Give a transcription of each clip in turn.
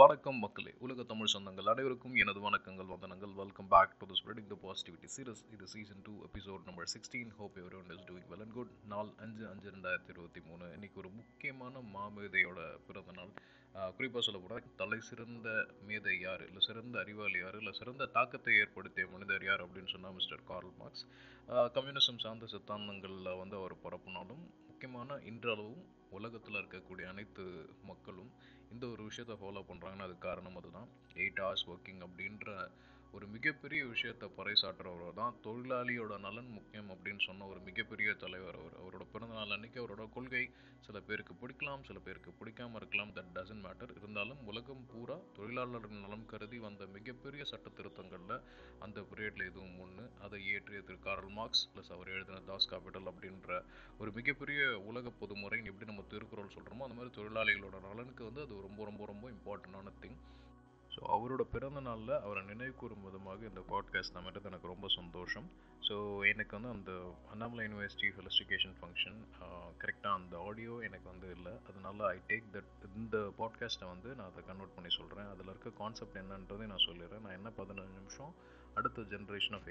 வணக்கம் மக்களே, உலக தமிழ் சொந்தங்கள் அனைவருக்கும் எனது வணக்கங்கள், வந்தனங்கள். Welcome back to the spreading the positivity series. இது season 2 episode number 16. Hope everyone is doing well and good. 4/5/2023. இன்றைக்கி ஒரு முக்கியமான மாமேதையோட பிறந்த நாள். குறிப்பாக சொல்ல போனால் தலை சிறந்த மேதை யார், இல்லை சிறந்த அறிவாளி யார், இல்லை சிறந்த தாக்கத்தை ஏற்படுத்திய மனிதர் யார் அப்படின்னு சொன்னால் மிஸ்டர் கார்ல் மார்க்ஸ். கம்யூனிசம் சார்ந்த சித்தாந்தங்களில் வந்து அவர் பரப்புனாலும் முக்கியமான இன்றளவும் உலகத்தில் இருக்கக்கூடிய அனைத்து மக்களும் இந்த ஒரு விஷயத்தை ஃபாலோ பண்ணுறாங்கன்னா அது காரணம் அதுதான் 8 hours ஒர்க்கிங் அப்படின்ற ஒரு மிகப்பெரிய விஷயத்தை பறைசாற்றுறவர் தான் தொழிலாளியோட நலன் முக்கியம் அப்படின்னு சொன்ன ஒரு மிகப்பெரிய தலைவர் அவர். அவரோட பிறந்தநாள் அன்றைக்கி அவரோட கொள்கை சில பேருக்கு பிடிக்கலாம், சில பேருக்கு பிடிக்காமல் இருக்கலாம், தட் டசன்ட் மேட்டர். இருந்தாலும் உலகம் பூரா தொழிலாளர்கள் நலம் கருதி வந்த மிகப்பெரிய சட்ட திருத்தங்களில் அந்த பீரியடில் இதுவும் ஒன்று. அதை ஏற்றிய திரு கார்ல் மார்க்ஸ் ப்ளஸ் அவர் எழுதின தாஸ் கேபிட்டல் அப்படின்ற ஒரு மிகப்பெரிய உலக பொதுமுறை. எப்படி நம்ம திருக்குறள் சொல்கிறோமோ அந்த மாதிரி தொழிலாளிகளோட நலனுக்கு வந்து அது ரொம்ப ரொம்ப ரொம்ப இம்பார்ட்டண்டான திங். ஸோ அவரோட பிறந்த நாளில் அவரை நினைவு கூறும் விதமாக இந்த பாட்காஸ்ட் அமைகிறது எனக்கு ரொம்ப சந்தோஷம். ஸோ எனக்கு வந்து அந்த அண்ணாமலை யூனிவர்சிட்டி ஃபெலிசிகேஷன் ஃபங்க்ஷன் கரெக்டாக அந்த ஆடியோ எனக்கு வந்து இல்லை. அதனால் ஐ டேக் தட் இந்த பாட்காஸ்ட்டை வந்து நான் அதை கன்வெர்ட் பண்ணி சொல்கிறேன். அதில் இருக்க கான்செப்ட் என்னன்றதை நான் சொல்லிடுறேன். நான் என்ன 15 நிமிஷம் அடுத்த ஜென்ரேஷன் ஆஃப்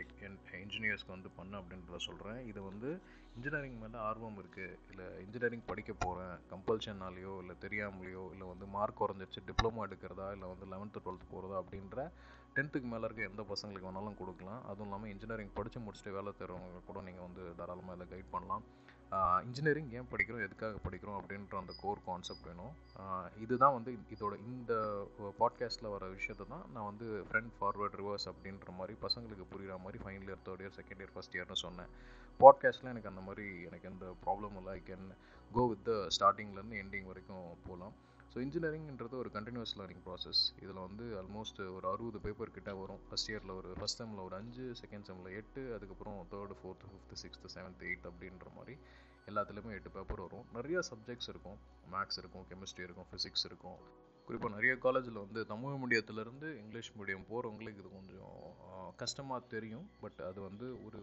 இன்ஜினியர்ஸ்க்கு வந்து பண்ண அப்படின்றத சொல்கிறேன். இது வந்து இன்ஜினியரிங் மேலே ஆர்வம் இருக்குது, இல்லை இன்ஜினியரிங் படிக்க போகிறேன் கம்பல்ஷன்னாலேயோ, இல்லை தெரியாமலையோ, இல்லை வந்து மார்க் குறைஞ்சிடுச்சு டிப்ளமோ எடுக்கிறதா, இல்லை வந்து 11th 12th போகிறதா அப்படின்ற 10th மேலே இருக்க எந்த பசங்களுக்கு வேணாலும் கொடுக்கலாம். அதுவும் இல்லாமல் இன்ஜினியரிங் படித்து முடிச்சுட்டு வேலை தருவவங்க கூட நீங்கள் வந்து தாராளமாக இதை கைட் பண்ணலாம். இன்ஜினியரிங் ஏன் படிக்கிறோம், எதுக்காக படிக்கிறோம் அப்படின்ற அந்த கோர் கான்செப்ட் வேணும். இதுதான் வந்து இதோட இந்த பாட்காஸ்ட்டில் வர விஷயத்தை தான் நான் வந்து ஃப்ரண்ட் ஃபார்வர்ட் ரிவர்ஸ் அப்படின்ற மாதிரி பசங்களுக்கு புரிகிற மாதிரி final year, 3rd year, 2nd year, 1st இயர்னு சொன்னேன். பாட்காஸ்ட்டில் எனக்கு அந்த மாதிரி எனக்கு எந்த ப்ராப்ளம் இல்லை. I can go with the ஸ்டார்டிங்லேருந்து எண்டிங் வரைக்கும் போகலாம். ஸோ இன்ஜினியரிங்கிறது ஒரு கண்டினியூஸ் லேர்னிங் ப்ராசஸ். இதில் வந்து ஆல்மோஸ்ட் ஒரு 60 பேப்பர் கிட்டே வரும். ஃபஸ்ட் இயரில் ஒரு ஃபஸ்ட் செம்மில் ஒரு 5, செகண்ட் செம்மில் 8, அதுக்கப்புறம் 3rd 4th 5th 6th 7th 8 அப்படின்ற மாதிரி எல்லாத்துலேயுமே 8 பேப்பர் வரும். நிறையா சப்ஜெக்ட்ஸ் இருக்கும். மேக்ஸ் இருக்கும், கெமிஸ்ட்ரி இருக்கும், ஃபிசிக்ஸ் இருக்கும். குறிப்பாக நிறைய காலேஜில் வந்து தமிழ் மீடியத்துலேருந்து இங்கிலீஷ் மீடியம் போகிறவங்களுக்கு இது கொஞ்சம் கஷ்டமாக தெரியும். பட் அது வந்து ஒரு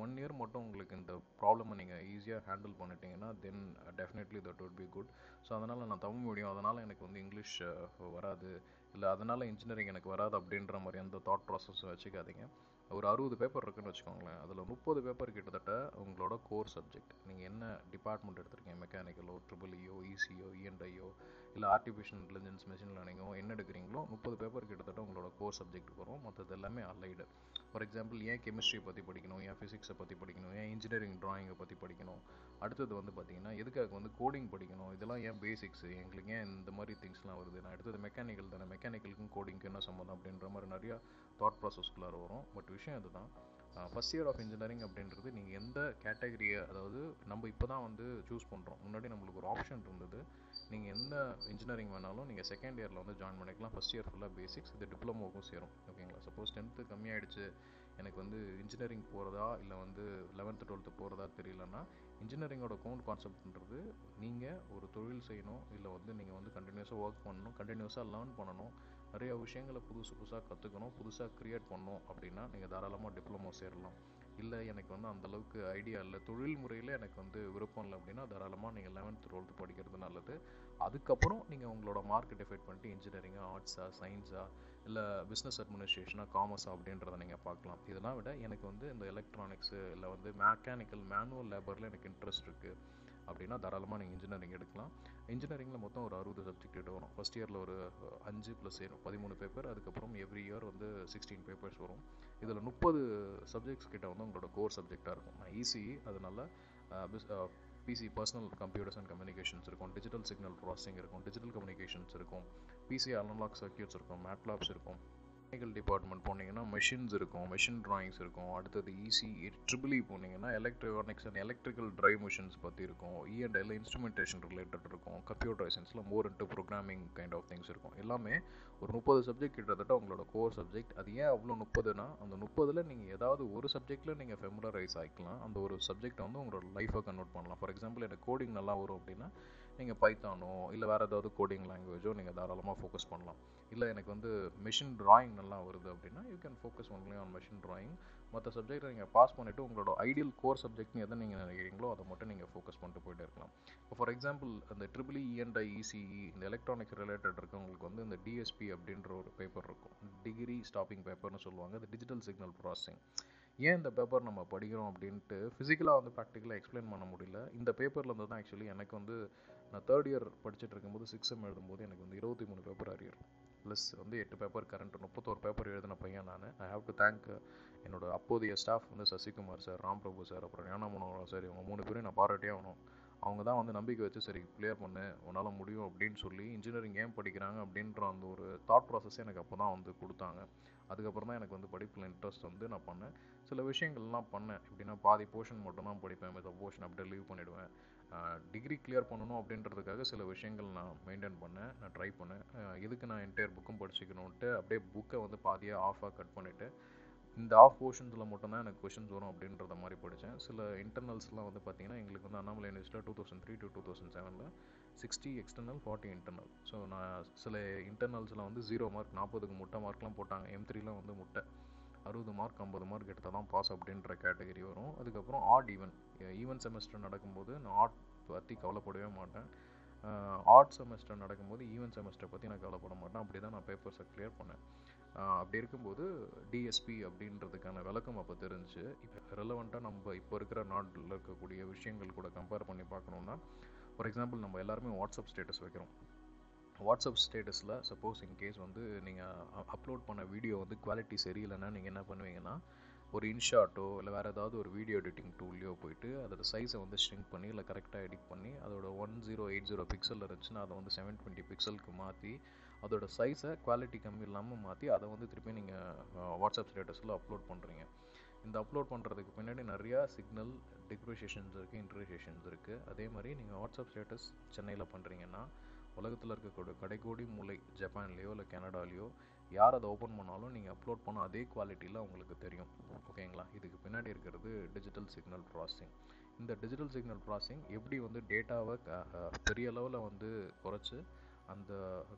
ஒன் இயர் மட்டும் உங்களுக்கு இந்த ப்ராப்ளமை நீங்கள் ஈஸியாக ஹேண்டில் பண்ணிட்டீங்கன்னா then definitely that would be good. So அதனால் நான் தமிழ் மீடியம், அதனால் எனக்கு வந்து இங்கிலீஷ் வராது, இல்லை அதனால் இன்ஜினியரிங் எனக்கு வராது அப்படின்ற மாதிரி அந்த தாட் ப்ராசஸ் வச்சுக்காதீங்க. ஒரு 60 பேப்பர் இருக்குன்னு வச்சுக்கோங்களேன். அதில் 30 பேப்பர் கிட்டத்தட்ட உங்களோட கோர் சப்ஜெக்ட். நீங்கள் என்ன டிபார்ட்மெண்ட் எடுத்துருக்கீங்க, மெக்கானிக்கலோ, ட்ரிபிள்இயோ, ஈசியோ, இஎன்ஐயோ, இல்லை ஆர்டிஃபிஷியல் இன்டெலிஜென்ஸ், மிஷின் லேர்னிங்கோ என்ன எடுக்கிறீங்களோ 30 பேப்பர் கிட்டத்தட்ட உங்களோட கோர் சப்ஜெக்ட் வரும். மற்றது எல்லாமே அலைடு. ஃபார் எக்ஸாம்பிள், ஏன் கெமிஸ்ட்ரி பற்றி படிக்கணும், ஏன் ஃபிசிக்ஸை பற்றி படிக்கணும், ஏன் இன்ஜினியரிங் ட்ராயிங்கை பற்றி படிக்கணும். அடுத்தது வந்து பார்த்திங்கன்னா எதுக்காக வந்து கோடிங் படிக்கணும், இதெல்லாம் ஏன் பேசிக்ஸு, எங்களுக்கு ஏன் இந்த மாதிரி திங்ஸ்லாம் வருது. நான் அடுத்தது மெக்கானிக்கல் தானே, மெக்கானிக்கலுக்கும் கோடிங்க்கு என்ன சம்மந்தம் அப்படின்ற மாதிரி நிறையா தாட் ப்ராசஸ்குள்ளார வரும். பட் விஷயம் அதுதான், ஃபஸ்ட் இயர் ஆஃப் இன்ஜினியரிங் அப்படின்றது நீங்கள் எந்த கேட்டகரியை, அதாவது நம்ம இப்போ தான் வந்து சூஸ் பண்ணுறோம். முன்னாடி நம்மளுக்கு ஒரு ஆப்ஷன் இருந்தது, நீங்கள் எந்த இன்ஜினியரிங் வேணாலும் நீங்கள் செகண்ட் இயரில் வந்து ஜாயின் பண்ணிக்கலாம். ஃபஸ்ட் இயர் ஃபுல்லாக பேசிக்ஸ், இது டிப்ளமோக்கும் சேரும். ஓகேங்களா? சப்போஸ் 10th கம்மியாகிடுச்சு, எனக்கு வந்து இன்ஜினியரிங் போகிறதா, இல்லை வந்து 11th 12th போகிறதா தெரியலன்னா இன்ஜினியரிங்கோட கோர் கான்செப்ட்ன்றது நீங்கள் ஒரு தொழில் செய்யணும், இல்லை வந்து நீங்கள் வந்து கண்டினியூஸாக ஒர்க் பண்ணணும், கண்டினியூஸாக லேர்ன் பண்ணணும், நிறையா விஷயங்களை புதுசாக கற்றுக்கணும், புதுசாக க்ரியேட் பண்ணணும் அப்படின்னா நீங்கள் தாராளமாக டிப்ளமோ சேரலாம். இல்லை எனக்கு வந்து அந்தளவுக்கு ஐடியா இல்லை, தொழில் முறையில் எனக்கு வந்து விருப்பம் இல்லை அப்படின்னா தாராளமாக நீங்கள் 11th 12th படிக்கிறது நல்லது. அதுக்கப்புறம் நீங்கள் உங்களோட மார்க்கெட் டிஃபைட் பண்ணிட்டு இன்ஜினியரிங்காக, ஆர்ட்ஸாக, சயின்ஸாக, இல்லை பிஸ்னஸ் அட்மினிஸ்ட்ரேஷனாக, காமர்ஸாக அப்படின்றத நீங்கள் பார்க்கலாம். இதெல்லாம் விட எனக்கு வந்து இந்த எலக்ட்ரானிக்ஸு, இல்லை வந்து மெக்கானிக்கல் மேனுவல் லேபரில் எனக்கு இன்ட்ரெஸ்ட் இருக்குது அப்படின்னா தாராளமாக நீங்கள் இன்ஜினியரிங் எடுக்கலாம். இன்ஜினியரிங்கில் மொத்தம் ஒரு 60 சப்ஜெக்ட் வரும். ஃபஸ்ட் இயரில் ஒரு 5 + 13 பேப்பர், அதுக்கப்புறம் எவ்ரி இயர் வந்து 16 பேப்பர்ஸ் வரும். இதில் 30 சப்ஜெக்ட்ஸ் கிட்ட வந்து உங்களோட கோர் சப்ஜெக்டாக இருக்கும். நான் ஈஸி, அதனால PC, personal computers and communications இருக்கும், டிஜிட்டல் சிக்னல் ப்ராசஸிங் இருக்கும், டிஜிட்டல் கம்யூனிகேஷன்ஸ் இருக்கும், பிசி அனலாக் சர்க்யூட்ஸ் இருக்கும், மேட்லாப்ஸ் இருக்கும். மெக்கானிக்கல் டிபார்ட்மெண்ட் போனீங்கன்னா மெஷின்ஸ் இருக்கும், மெஷின் ட்ராயிங்ஸ் இருக்கும். அடுத்தது ஈசி, ட்ரிபிள்இ போனீங்கன்னா electronics and electrical drive machines பற்றி இருக்கும், இஎன்ஐயில் இன்ஸ்ட்ருமெண்டேஷன் ரிலேட்டட் இருக்கும், கம்ப்யூட்டர் சயின்ஸில் more into programming kind of things இருக்கும். எல்லாமே ஒரு 30 சப்ஜெக்ட் கிட்டத்தட்ட உங்களோட கோர் சப்ஜெக்ட். அது ஏன் அவ்வளோ 30னா, அந்த 30ல் நீங்கள் ஏதாவது ஒரு சப்ஜெக்டில் நீங்கள் ஃபெமிலரைஸ் ஆகிக்கலாம். அந்த ஒரு சப்ஜெக்டை வந்து உங்களோட லைஃபை கன்வெர்ட் பண்ணலாம். ஃபார் எக்ஸாம்பிள், எனக்கு கோடிங் நல்லா வரும் அப்படின்னா நீங்கள் பைத்தானோ இல்லை வேறு ஏதாவது கோடிங் லாங்குவேஜோ நீங்கள் தாராளமாக ஃபோக்கஸ் பண்ணலாம். இல்லை எனக்கு வந்து மிஷின் ட்ராயிங் நல்லா வருது அப்படின்னா you can focus only on machine drawing. மற்ற சப்ஜெக்ட்டை நீங்கள் பாஸ் பண்ணிவிட்டு உங்களோட ஐடியல் கோர் சப்ஜெக்ட்னு எதை நீங்கள் நினைக்கிறீங்களோ அதை மட்டும் நீங்கள் ஃபோக்கஸ் பண்ணிட்டு போயிட்டே இருக்கலாம். இப்போ ஃபார் எக்ஸாம்பிள் அந்த EEE இந்த எலக்ட்ரானிக்ஸ் ரிலேட்டட் இருக்கவங்களுக்கு வந்து இந்த DSP அப்படின்ற ஒரு பேப்பர் இருக்கும், டிகிரி ஸ்டாப்பிங் பேப்பர்னு சொல்லுவாங்க. அது டிஜிட்டல் சிக்னல் ப்ராசஸிங். ஏன் இந்த பேப்பர் நம்ம படிக்கிறோம் அப்படின்ட்டு ஃபிசிக்கலாக வந்து ப்ராக்டிக்கலாக எக்ஸ்பிளைன் பண்ண முடியல. இந்த பேப்பர்லேருந்து தான் ஆக்சுவலி எனக்கு வந்து நான் தேர்ட் இயர் படிச்சுட்டு இருக்கும்போது 6M எழுதும்போது எனக்கு வந்து 23 பேப்பர் அரியர் ப்ளஸ் வந்து 8 பேப்பர் கரண்ட் 31 பேப்பர் எழுதின பையன் நான். ஐ ஹாவ் டு தேங்க் என்னோடய அப்போதைய ஸ்டாஃப் வந்து சசிகுமார் சார், ராம் பிரபு சார், அப்புறம் ஞானமனோரமா சார், இவங்க 3 பேரும் நான் பாராட்டே ஆகணும். அவங்க தான் வந்து நம்பிக்கை வச்சு சரி கிளியர் பண்ணு உன்னால் முடியும் அப்படின்னு சொல்லி இன்ஜினியரிங் ஏன் படிக்கிறாங்க அப்படின்ற அந்த ஒரு தாட் ப்ராசஸ்ஸே எனக்கு அப்போ தான் வந்து கொடுத்தாங்க. அதுக்கப்புறம் தான் எனக்கு வந்து படிப்பில் இன்ட்ரெஸ்ட் வந்து நான் பண்ணேன். சில விஷயங்கள்லாம் பண்ணேன் எப்படின்னா பாதி போர்ஷன் மட்டும் தான் படிப்பேன், மித்த போர்ஷன் அப்படியே லீவ் பண்ணிவிடுவேன். டிகிரி கிளியர் பண்ணணும் அப்படின்றதுக்காக சில விஷயங்கள் நான் மெயின்டைன் பண்ணேன், நான் ட்ரை பண்ணேன். இதுக்கு நான் என்டையர் புக்கும் படிச்சுக்கணுன்ட்டு அப்படியே புக்கை வந்து பாதியாக ஆஃபாக கட் பண்ணிவிட்டு இந்த ஆஃப் போர்ஷன்ஸில் மட்டும்தான் எனக்கு கொஷின்ஸ் வரும் அப்படின்றத மாதிரி படித்தேன். சில இன்டர்னல்ஸ்லாம் வந்து பார்த்திங்கன்னா எங்களுக்கு வந்து அண்ணாமலை யூனிவர்சிட்டியில் 2003 to 2007 60 எக்ஸ்டர்னல் 40 இன்டர்னல். ஸோ நான் சில இன்டர்னல்ஸில் வந்து 0 மார்க் 40க்கு முட்டை மார்க்லாம் போட்டாங்க. M3லாம் வந்து முட்டை 60 மார்க் 50 மார்க் எடுத்தால் தான் பாஸ் அப்படின்ற கேட்டகரி வரும். அதுக்கப்புறம் ஈவன் செமஸ்டர் நடக்கும்போது நான் ஆட் பற்றி கவலைப்படவே மாட்டேன், ஆட் செமஸ்டர் நடக்கும்போது ஈவன் செமஸ்டரை பற்றி நான் கவலைப்பட மாட்டேன். அப்படி தான் நான் பேப்பர்ஸை கிளியர் பண்ணேன். அப்படி இருக்கும்போது DSP அப்படின்றதுக்கான விளக்கம் அப்போ தெரிஞ்சு. இப்போ ரெலவெண்ட்டாக நம்ம இப்போ இருக்கிற நாட்டில் இருக்கக்கூடிய விஷயங்கள் கூட கம்பேர் பண்ணி பார்க்கணுன்னா ஃபார் எக்ஸாம்பிள் நம்ம எல்லாருமே வாட்ஸ்அப் ஸ்டேட்டஸ் வைக்கிறோம். வாட்ஸ்அப் ஸ்டேட்டஸில் சப்போஸ் இன்கேஸ் வந்து நீங்கள் அப்லோட் பண்ண வீடியோ வந்து குவாலிட்டி சரியில்லைன்னா நீங்கள் என்ன பண்ணுவீங்கன்னா ஒரு இன்ஷாட்டோ இல்லை வேறு ஏதாவது ஒரு வீடியோ எடிட்டிங் டூல்லையோ போயிட்டு அதோட சைஸை வந்து ஸ்ட்ரிங்க் பண்ணி இல்லை கரெக்டாக எடிட் பண்ணி அதோட 1080 பிக்சல் இருந்துச்சுன்னா அதை வந்து 720 பிக்சலுக்கு மாற்றி அதோடய சைஸை குவாலிட்டி கம்மி இல்லாமல் மாற்றி அதை வந்து திருப்பி நீங்கள் வாட்ஸ்அப் ஸ்டேட்டஸில் அப்லோட் பண்ணுறீங்க. இந்த அப்லோட் பண்ணுறதுக்கு பின்னாடி நிறையா சிக்னல் டிக்ரிஷேஷன்ஸ் இருக்குது, இன்ட்ரிஷேஷன்ஸ் இருக்குது. அதே மாதிரி நீங்கள் வாட்ஸ்அப் ஸ்டேட்டஸ் சென்னையில் பண்ணுறீங்கன்னா உலகத்தில் இருக்கக்கூடிய கடைக்கோடி மூலை ஜப்பான்லேயோ இல்லை கனடாலேயோ யார் அதை ஓப்பன் பண்ணாலும் நீங்கள் அப்லோட் பண்ண அதே குவாலிட்டியில் உங்களுக்கு தெரியும். ஓகேங்களா? இதுக்கு பின்னாடி இருக்கிறது டிஜிட்டல் சிக்னல் ப்ராசஸிங். இந்த டிஜிட்டல் சிக்னல் ப்ராசஸிங் எப்படி வந்து டேட்டாவை பெரிய அளவில் வந்து குறைச்சி அந்த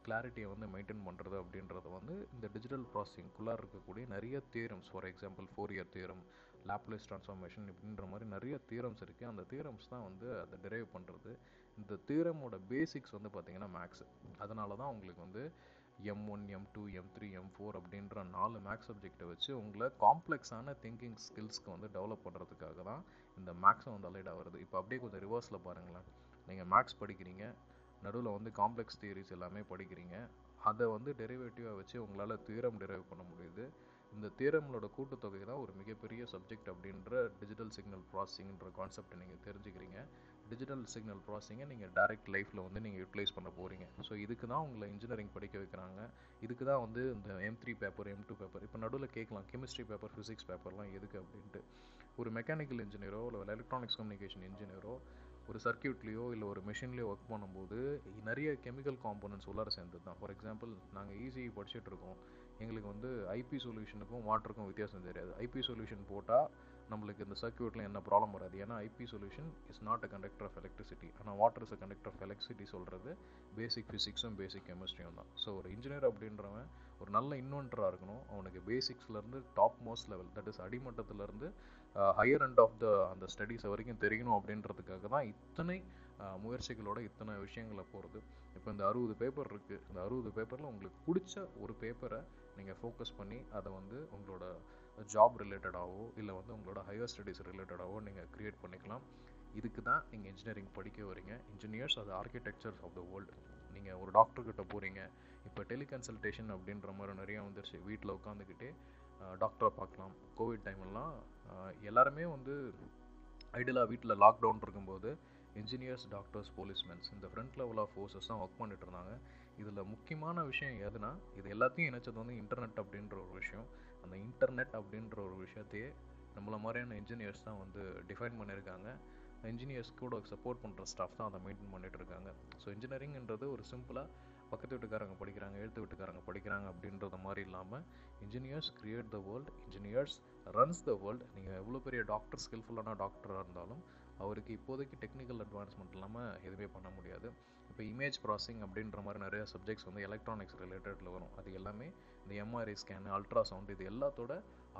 கிளாரிட்டியை வந்து மெயின்டைன் பண்ணுறது அப்படின்றது வந்து இந்த டிஜிட்டல் ப்ராசஸிங்குள்ளார இருக்கக்கூடிய நிறைய theorems. For example Fourier theorem, Laplace transformation இப்படின்ற மாதிரி நிறைய தியரம்ஸ் இருக்குது. அந்த தியரம்ஸ் தான் வந்து அதை டிரைவ் பண்ணுறது. இந்த தியரமோட பேசிக்ஸ் வந்து பார்த்திங்கன்னா மேக்ஸ். அதனால தான் உங்களுக்கு வந்து M1, M2, M3, M4 அப்படின்ற 4 மேக்ஸ் சப்ஜெக்டை வச்சு உங்களை காம்ப்ளெக்ஸான திங்கிங் ஸ்கில்ஸ்க்கு வந்து டெவலப் பண்ணுறதுக்காக தான் இந்த மேக்ஸை வந்து அலைட் ஆகுறது. இப்போ அப்படியே கொஞ்சம் ரிவர்ஸில் பாருங்களேன், நீங்கள் மேக்ஸ் படிக்கிறீங்க, நடுவில் வந்து காம்ப்ளெக்ஸ் தியரிஸ் எல்லாமே படிக்கிறீங்க, அதை வந்து டெரிவேட்டிவாக வச்சு உங்களால் தியரம் டெரைவ் பண்ண முடியுது. இந்த தியரம்களோட கூட்டுத்தொகை தான் ஒரு மிகப்பெரிய சப்ஜெக்ட் அப்படின்ற டிஜிட்டல் சிக்னல் ப்ராசஸிங்கிற கான்செப்டை நீங்கள் தெரிஞ்சுக்கிறீங்க. டிஜிட்டல் சிக்னல் ப்ராசஸிங்கை நீங்கள் டைரெக்ட் லைஃப்பில் வந்து நீங்கள் யூட்டிலைஸ் பண்ண போகிறீங்க. ஸோ இதுக்கு தான் உங்களை இன்ஜினியரிங் படிக்க வைக்கிறாங்க. இதுக்கு தான் வந்து இந்த M3 பேப்பர் M2 பேப்பர் இப்போ நடுவில் கேட்கலாம் கெமிஸ்ட்ரி பேப்பர் ஃபிசிக்ஸ் பேப்பர்லாம் எதுக்கு அப்படின்ட்டு. ஒரு மெக்கானிக்கல் இன்ஜினியரோ இல்லை எலக்ட்ரானிக்ஸ் கம்யூனிகேஷன் இன்ஜினியரோ ஒரு சர்க்கியூட்லேயோ இல்லை ஒரு மிஷின்லேயோ ஒர்க் பண்ணும்போது நிறைய கெமிக்கல் காம்போனன்ட்ஸ் உள்ளார சேர்ந்தது தான். ஃபார் எக்ஸாம்பிள் நாங்கள் ஈஸியாக படிச்சுட்டு இருக்கோம், எங்களுக்கு வந்து ஐபி சொல்யூஷனுக்கும் வாட்டருக்கும் வித்தியாசம் தெரியாது. ஐபி சொல்யூஷன் போட்டால் நம்மளுக்கு இந்த சர்க்யூட்டில் என்ன ப்ராப்ளம் வராது, ஏன்னா IP solution is not a conductor of electricity. ஆனால் water is a conductor of electricity சொல்கிறது பேசிக் ஃபிசிக்ஸும் பேசிக் கெமிஸ்ட்ரியும் தான். ஸோ ஒரு இன்ஜினியர் அப்படின்றவன் ஒரு நல்ல இன்வென்டராக இருக்கணும். அவனுக்கு பேசிக்ஸ்லேருந்து top most level, that is அடிமட்டத்திலேருந்து ஹையர் அண்ட் ஆஃப் அந்த ஸ்டடீஸை வரைக்கும் தெரியணும் அப்படின்றதுக்காக தான் இத்தனை முயற்சிகளோட இத்தனை விஷயங்களை போகிறது. இப்போ இந்த 60 பேப்பர் இருக்குது. இந்த 60 பேப்பரில் உங்களுக்கு பிடிச்ச ஒரு பேப்பரை நீங்கள் ஃபோக்கஸ் பண்ணி அதை வந்து உங்களோட ஜாப் ரிலேட்டடாகவோ இல்லை வந்து உங்களோட ஹையர் ஸ்டடீஸ் ரிலேட்டடாகவோ நீங்கள் க்ரியேட் பண்ணிக்கலாம். இதுக்கு தான் நீங்கள் இன்ஜினியரிங் படிக்க வரீங்க. இன்ஜினியர்ஸ் அது ஆர்கிடெக்சர்ஸ் ஆஃப் த வேர்ல்டு. நீங்கள் ஒரு டாக்டர்கிட்ட போகிறீங்க, இப்போ டெலிகன்சல்டேஷன் அப்படின்ற மாதிரி நிறையா வந்துருச்சு. வீட்டில் உட்காந்துக்கிட்டே டாக்டரை பார்க்கலாம். கோவிட் டைம்லாம் எல்லாருமே வந்து ஐடியலாக வீட்டில் லாக்டவுன் இருக்கும்போது இன்ஜினியர்ஸ், டாக்டர்ஸ், போலீஸ்மென்ஸ் இந்த ஃப்ரண்ட் லெவல் ஆஃப் ஃபோர்ஸஸ் தான் ஒர்க் பண்ணிட்டு இருந்தாங்க. இதில் முக்கியமான விஷயம் எதுனா இது எல்லாத்தையும் இணைச்சது வந்து இன்டர்நெட் அப்படின்ற ஒரு விஷயம். அந்த இன்டர்நெட் அப்படின்ற ஒரு விஷயத்தையே நம்மளை மாதிரியான இன்ஜினியர்ஸ் தான் வந்து டிஃபைன் பண்ணியிருக்காங்க. இன்ஜினியர்ஸ் கூட சப்போர்ட் பண்ணுற ஸ்டாஃப் தான் அதை மெயின்டைன் பண்ணிகிட்டு இருக்காங்க. ஸோ இன்ஜினியரிங்கிறது ஒரு சிம்பிளாக பக்கத்து வீட்டுக்காரங்க படிக்கிறாங்க, எழுத்து வீட்டுக்காரங்க படிக்கிறாங்க அப்படின்றத மாதிரி இல்லாமல் engineers create the world, engineers runs the world. நீங்கள் எவ்வளோ பெரிய டாக்டர், ஸ்கில்ஃபுல்லான டாக்டராக இருந்தாலும் அவருக்கு இப்போதைக்கு டெக்னிக்கல் அட்வான்ஸ்மெண்ட் இல்லாமல் எதுவுமே பண்ண முடியாது. இப்போ இமேஜ் ப்ராசஸிங் அப்படின்ற மாதிரி நிறையா சப்ஜெக்ட்ஸ் வந்து எலக்ட்ரானிக்ஸ் ரிலேட்டடில் வரும். அது எல்லாமே இந்த எம்ஆர்ஐ ஸ்கேனு, அல்ட்ராசவுண்ட், இது எல்லாத்தோட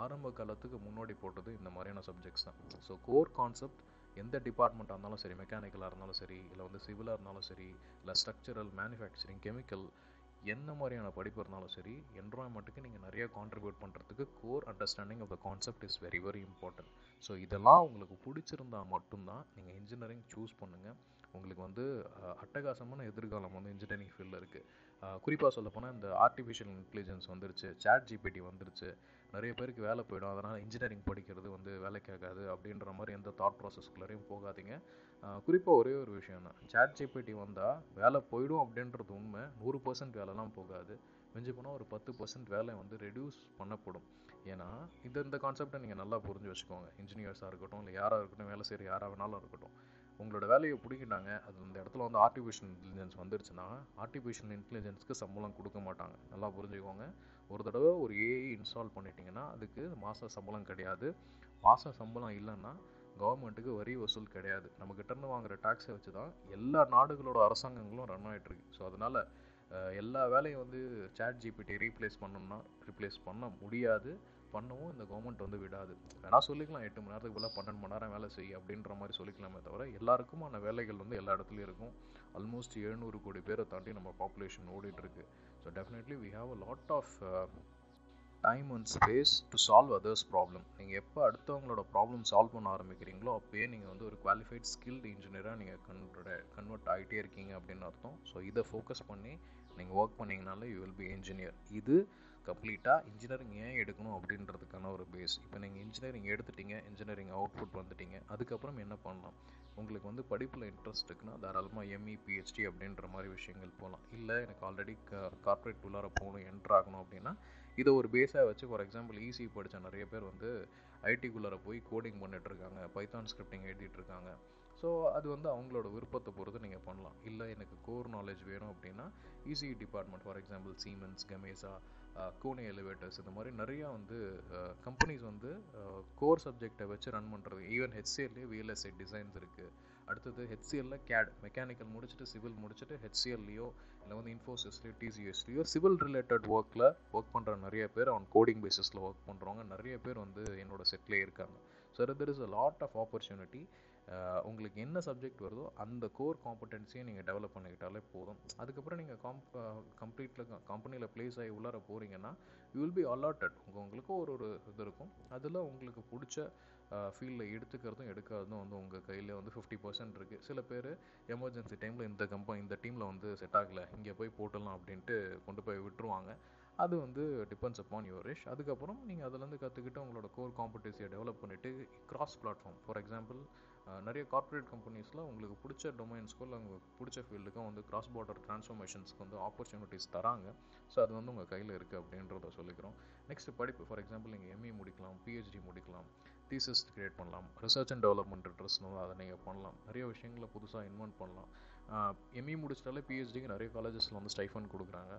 ஆரம்ப காலத்துக்கு முன்னாடி போட்டது இந்த மாதிரியான சப்ஜெக்ட்ஸ் தான். ஸோ கோர் கான்செப்ட் எந்த டிபார்ட்மெண்ட்டாக இருந்தாலும் சரி, மெக்கானிக்கலாக இருந்தாலும் சரி, இல்லை வந்து சிவிலாக இருந்தாலும் சரி, இல்லை ஸ்ட்ரக்சரல், மேனுஃபேக்சரிங், கெமிக்கல், என்ன மாதிரியான படிப்பு இருந்தாலும் சரி, என்விரான்மெண்ட்டுக்கு நீங்கள் நிறையா கான்ட்ரிபியூட் பண்ணுறதுக்கு core understanding of the concept is very very important. So இதெல்லாம் உங்களுக்கு பிடிச்சிருந்தா மட்டும்தான் நீங்கள் இன்ஜினியரிங் சூஸ் பண்ணுங்கள். உங்களுக்கு வந்து அட்டகாசமான எதிர்காலம் வந்து இன்ஜினியரிங் ஃபீல்டில் இருக்குது. குறிப்பாக சொல்ல போனால் இந்த ஆர்டிஃபிஷியல் இன்டெலிஜென்ஸ் வந்துருச்சு, சாட் ஜிபிடி வந்துருச்சு, நிறைய பேருக்கு வேலை போயிடும், அதனால் இன்ஜினியரிங் படிக்கிறது வந்து வேலைக்கு ஆகாது அப்படின்ற மாதிரி எந்த தாட் ப்ராசஸ்குள்ளேயும் போகாதீங்க. குறிப்பாக ஒரே ஒரு விஷயம் தான், சாட் ஜிபிடி வந்தால் வேலை போயிடும் அப்படின்றது உண்மை. 100% வேலைலாம் போகாது, மிஞ்சி போனால் ஒரு 10% வேலை வந்து ரெடியூஸ் பண்ணப்படும். ஏன்னா இந்த கான்செப்டை நீங்கள் நல்லா புரிஞ்சு வச்சுக்கோங்க. இன்ஜினியர்ஸாக இருக்கட்டும், இல்லை யாராக இருக்கட்டும், வேலை செய்கிற யாராக வேணாலும் இருக்கட்டும், உங்களோட வேலையை பிடிக்கிட்டாங்க, அது அந்த இடத்துல வந்து ஆர்டிஃபிஷியல் இன்டெலிஜென்ஸ் வந்துருச்சுன்னா ஆர்டிஃபிஷியல் இன்டெலிஜென்ஸ்க்கு சம்பளம் கொடுக்க மாட்டாங்க. நல்லா புரிஞ்சுக்கோங்க. ஒரு தடவை ஒரு ஏஐ இன்ஸ்டால் பண்ணிட்டீங்கன்னா அதுக்கு மாத சம்பளம் கிடையாது. மாத சம்பளம் இல்லைன்னா கவர்மெண்ட்டுக்கு வரி வசூல் கிடையாது. நம்மக்கிட்ட இருந்து வாங்குகிற டேக்ஸை வச்சு தான் எல்லா நாடுகளோட அரசாங்கங்களும் ரன் ஆகிட்டுருக்கு. ஸோ அதனால் எல்லா வேலையும் வந்து சாட் ஜிபிடி ரீப்ளேஸ் பண்ண முடியாது, பண்ணவும் இந்த கவர்மெண்ட் வந்து விடாது. வேணா சொல்லிக்கலாம் 8 மணி நேரத்துக்கு போல 12 மணி நேரம் வேலை செய்ய அப்படின்ற மாதிரி சொல்லிக்கலாமே தவிர எல்லாருக்குமான வேலைகள் வந்து எல்லா இடத்துலையும் இருக்கும். ஆல்மோஸ்ட் 700 கோடி பேரை தாண்டி நம்ம பாப்புலேஷன் ஓடிட்டுருக்கு. So definitely we have a lot of time and space to solve others problem. நீங்கள் எப்போ அடுத்தவங்களோட ப்ராப்ளம் சால்வ் பண்ண ஆரம்பிக்கிறீங்களோ அப்போயே நீங்கள் வந்து ஒரு குவாலிஃபைட் ஸ்கில்டு இன்ஜினியராக நீங்கள் கன்வெர்ட் ஆகிட்டே இருக்கீங்க அப்படின்னு அர்த்தம். ஸோ இதை ஃபோக்கஸ் பண்ணி நீங்கள் ஒர்க் பண்ணிங்கனால யூ வில் பி இன்ஜினியர். இது கம்ப்ளீட்டாக இன்ஜினியரிங் ஏன் எடுக்கணும் அப்படின்றதுக்கான ஒரு பேஸ். இப்போ நீங்கள் இன்ஜினியரிங் எடுத்துட்டீங்க, இன்ஜினியரிங் அவுட்புட் வந்துட்டீங்க, அதுக்கப்புறம் என்ன பண்ணலாம்? உங்களுக்கு வந்து படிப்பில் இன்ட்ரெஸ்ட் இருக்குன்னா தாராளமாக எம்இ, பிஹெச்டி அப்படின்ற மாதிரி விஷயங்கள் போகலாம். இல்லை எனக்கு ஆல்ரெடி கார்ப்பரேட் உள்ளார போகணும், என்ட்ரு ஆகணும் அப்படின்னா இதை ஒரு பேஸாக வச்சு, ஃபார் எக்ஸாம்பிள் ஈஸி படித்த நிறைய பேர் வந்து ஐடிக்குள்ளார போய் கோடிங் பண்ணிட்டுருக்காங்க, பைத்தான் ஸ்கிரிப்டிங் எழுதிட்டுருக்காங்க. ஸோ அது வந்து அவங்களோட விருப்பத்தை பொறுத்து நீங்கள் பண்ணலாம். இல்லை எனக்கு கோர் நாலேஜ் வேணும் அப்படின்னா EC department, for example Siemens, Gamesa, Kone elevators, இந்த மாதிரி நிறையா வந்து கம்பெனிஸ் வந்து கோர் சப்ஜெக்டை வச்சு ரன் பண்ணுறது. ஈவன் ஹெச்சிஎல்லேயே ரியல் எஸ்டேட் டிசைன்ஸ் இருக்குது. அடுத்தது ஹெச்சிஎல்லில் கேட், மெக்கானிக்கல் முடிச்சுட்டு சிவில் முடிச்சுட்டு ஹெச்சிஎல்லையோ இல்லை வந்து இன்ஃபோசிஸ்லையோ டிசிஎஸ்லையோ சிவில் ரிலேட்டட் ஒர்க்கில் ஒர்க் பண்ணுற நிறைய பேர் ஆன் கோடிங் பேசிஸில் ஒர்க் பண்ணுறவங்க நிறைய பேர் வந்து என்னோட செட்லேயே இருக்காங்க. So there is a lot of opportunity. உங்களுக்கு என்ன சப்ஜெக்ட் வருதோ அந்த கோர் காம்பட்டன்ஸையும் நீங்கள் டெவலப் பண்ணிக்கிட்டாலே போதும். அதுக்கப்புறம் நீங்கள் கம்பெனியில் ப்ளேஸ் ஆகி உள்ளார போகிறீங்கன்னா யூ வில் பி அலாட்டட். உங்களுக்கும் ஒரு இது இருக்கும். அதில் உங்களுக்கு பிடிச்ச ஃபீல்டில் எடுத்துக்கிறதும் எடுக்காததும் வந்து உங்கள் கையில் வந்து 50% இருக்குது. சில பேர் எமர்ஜென்சி டைமில் இந்த டீமில் வந்து செட் ஆகலை, இங்கே போய் போட்டலாம் அப்படின்ட்டு கொண்டு போய் விட்டுருவாங்க. அது வந்து டிபெண்ட்ஸ் அப்பான் யுவர் விஷ். அதுக்கப்புறம் நீங்கள் அதுலேருந்து கற்றுக்கிட்டு உங்களோட கோர் காம்பட்டன்ஸியை டெவலப் பண்ணிவிட்டு கிராஸ் பிளாட்ஃபார்ம், ஃபார் எக்ஸாம்பிள் நிறைய கார்ப்பரேட் கம்பெனிஸில் உங்களுக்கு பிடிச்ச டொமைன்ஸ்க்கோ இல்லை உங்களுக்கு பிடிச்ச ஃபீல்டுக்கும் வந்து கிராஸ் பார்டர் ட்ரான்ஸ்ஃபர்மேஷன்ஸ்க்கு வந்து ஆப்பர்ச்சுனிட்டிஸ் தராங்க. ஸோ அது வந்து உங்கள் கையில் இருக்குது அப்படின்றத சொல்லிக்கிறோம். நெக்ஸ்ட் படிப்பு, ஃபார் எக்ஸாம்பிள் நீங்கள் எம்இ முடிக்கலாம், பிஹெச்டி முடிக்கலாம், தீசஸ் கிரியேட் பண்ணலாம், ரிசர்ச் அண்ட் டெவலப்மெண்ட் இன்ட்ரெஸ்ட்னால அதை நீங்கள் பண்ணலாம். நிறைய விஷயங்களை புதுசாக இன்வென்ட் பண்ணலாம். எம்இ முடிச்சிட்டாலே பிஹெச்டிக்கு நிறைய காலேஜஸில் வந்து ஸ்டைஃபண்ட் கொடுக்குறாங்க.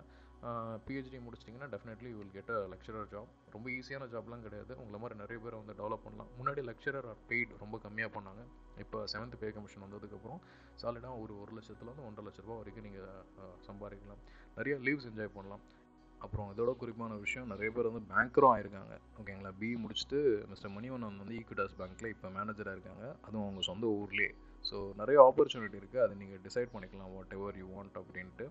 பிஹெச்டி முடிச்சிட்டிங்கன்னா definitely you will get a lecturer job. ரொம்ப ஈஸியான ஜாப்லாம் கிடையாது. உங்களை மாதிரி நிறைய பேரை வந்து டெவலப் பண்ணலாம். முன்னாடி லெக்சரர் பெய்டு ரொம்ப கம்மியாக பண்ணாங்க. இப்போ 7th பே கமிஷன் வந்ததுக்கப்புறம் சாலிடாக ஒரு 1 லட்சத்துலேருந்து 1.5 லட்ச ரூபா வரைக்கும் நீங்கள் சம்பாதிக்கலாம். நிறைய லீவ்ஸ் என்ஜாய் பண்ணலாம். அப்புறம் இதோட குறிப்பான விஷயம், நிறைய பேர் வந்து பேங்கரும் ஆகிருக்காங்க. ஓகேங்களா, பிஇ முடிச்சுட்டு மிஸ்டர் மணிவண்ணன் வந்து ஈக்விடாஸ் பேங்க்கில் இப்போ மேனேஜராக இருக்காங்க, அதுவும் அவங்க சொந்த ஊர்லேயே. ஸோ நிறைய ஆப்பர்ச்சுனிட்டி இருக்குது. அதை நீங்கள் டிசைட் பண்ணிக்கலாம் வாட் எவர் யூ வாண்ட் அப்படின்ட்டு.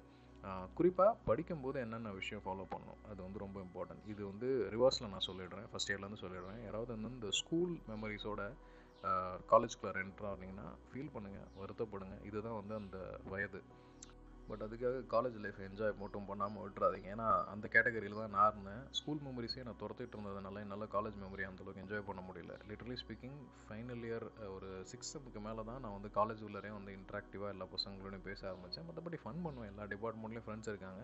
குறிப்பாக படிக்கும்போது என்னென்ன விஷயம் ஃபாலோ பண்ணணும் அது வந்து ரொம்ப இம்பார்ட்டன்ட். இது வந்து ரிவர்ஸில் நான் சொல்லிடுறேன், ஃபஸ்ட் இயர்லேருந்து சொல்லிடுறேன். யாராவது வந்து இந்த ஸ்கூல் மெமரிஸோட காலேஜுக்குள்ளே என்ட்ரு ஆனீங்கன்னா ஃபீல் பண்ணுங்கள், வருத்தப்படுங்க, இதுதான் வந்து அந்த வயது. பட் அதுக்காக காலேஜ் லைஃப் என்ஜாய் மட்டும் பண்ணாமல் விட்டுறாதீங்க. ஏன்னா அந்த கேட்டகரியில் தான் நான் இருந்தேன். ஸ்கூல் மெமரிஸே நான் துரத்திட்டு இருந்ததுனால என்னால் காலேஜ் மெமரி அந்தளவுக்கு என்ஜாய் பண்ண முடியல. லிட்ரலி ஸ்பீக்கிங் ஃபைனல் இயர் ஒரு 6th மேலே தான் நான் வந்து காலேஜ் உள்ளே வந்து இன்ட்ராக்டிவாக எல்லா பசங்களோடையும் பேச ஆரம்பித்தேன். மற்றபடி ஃபன் பண்ணுவேன், எல்லா டிபார்ட்மெண்ட்லேயும் ஃப்ரெண்ட்ஸ் இருக்காங்க.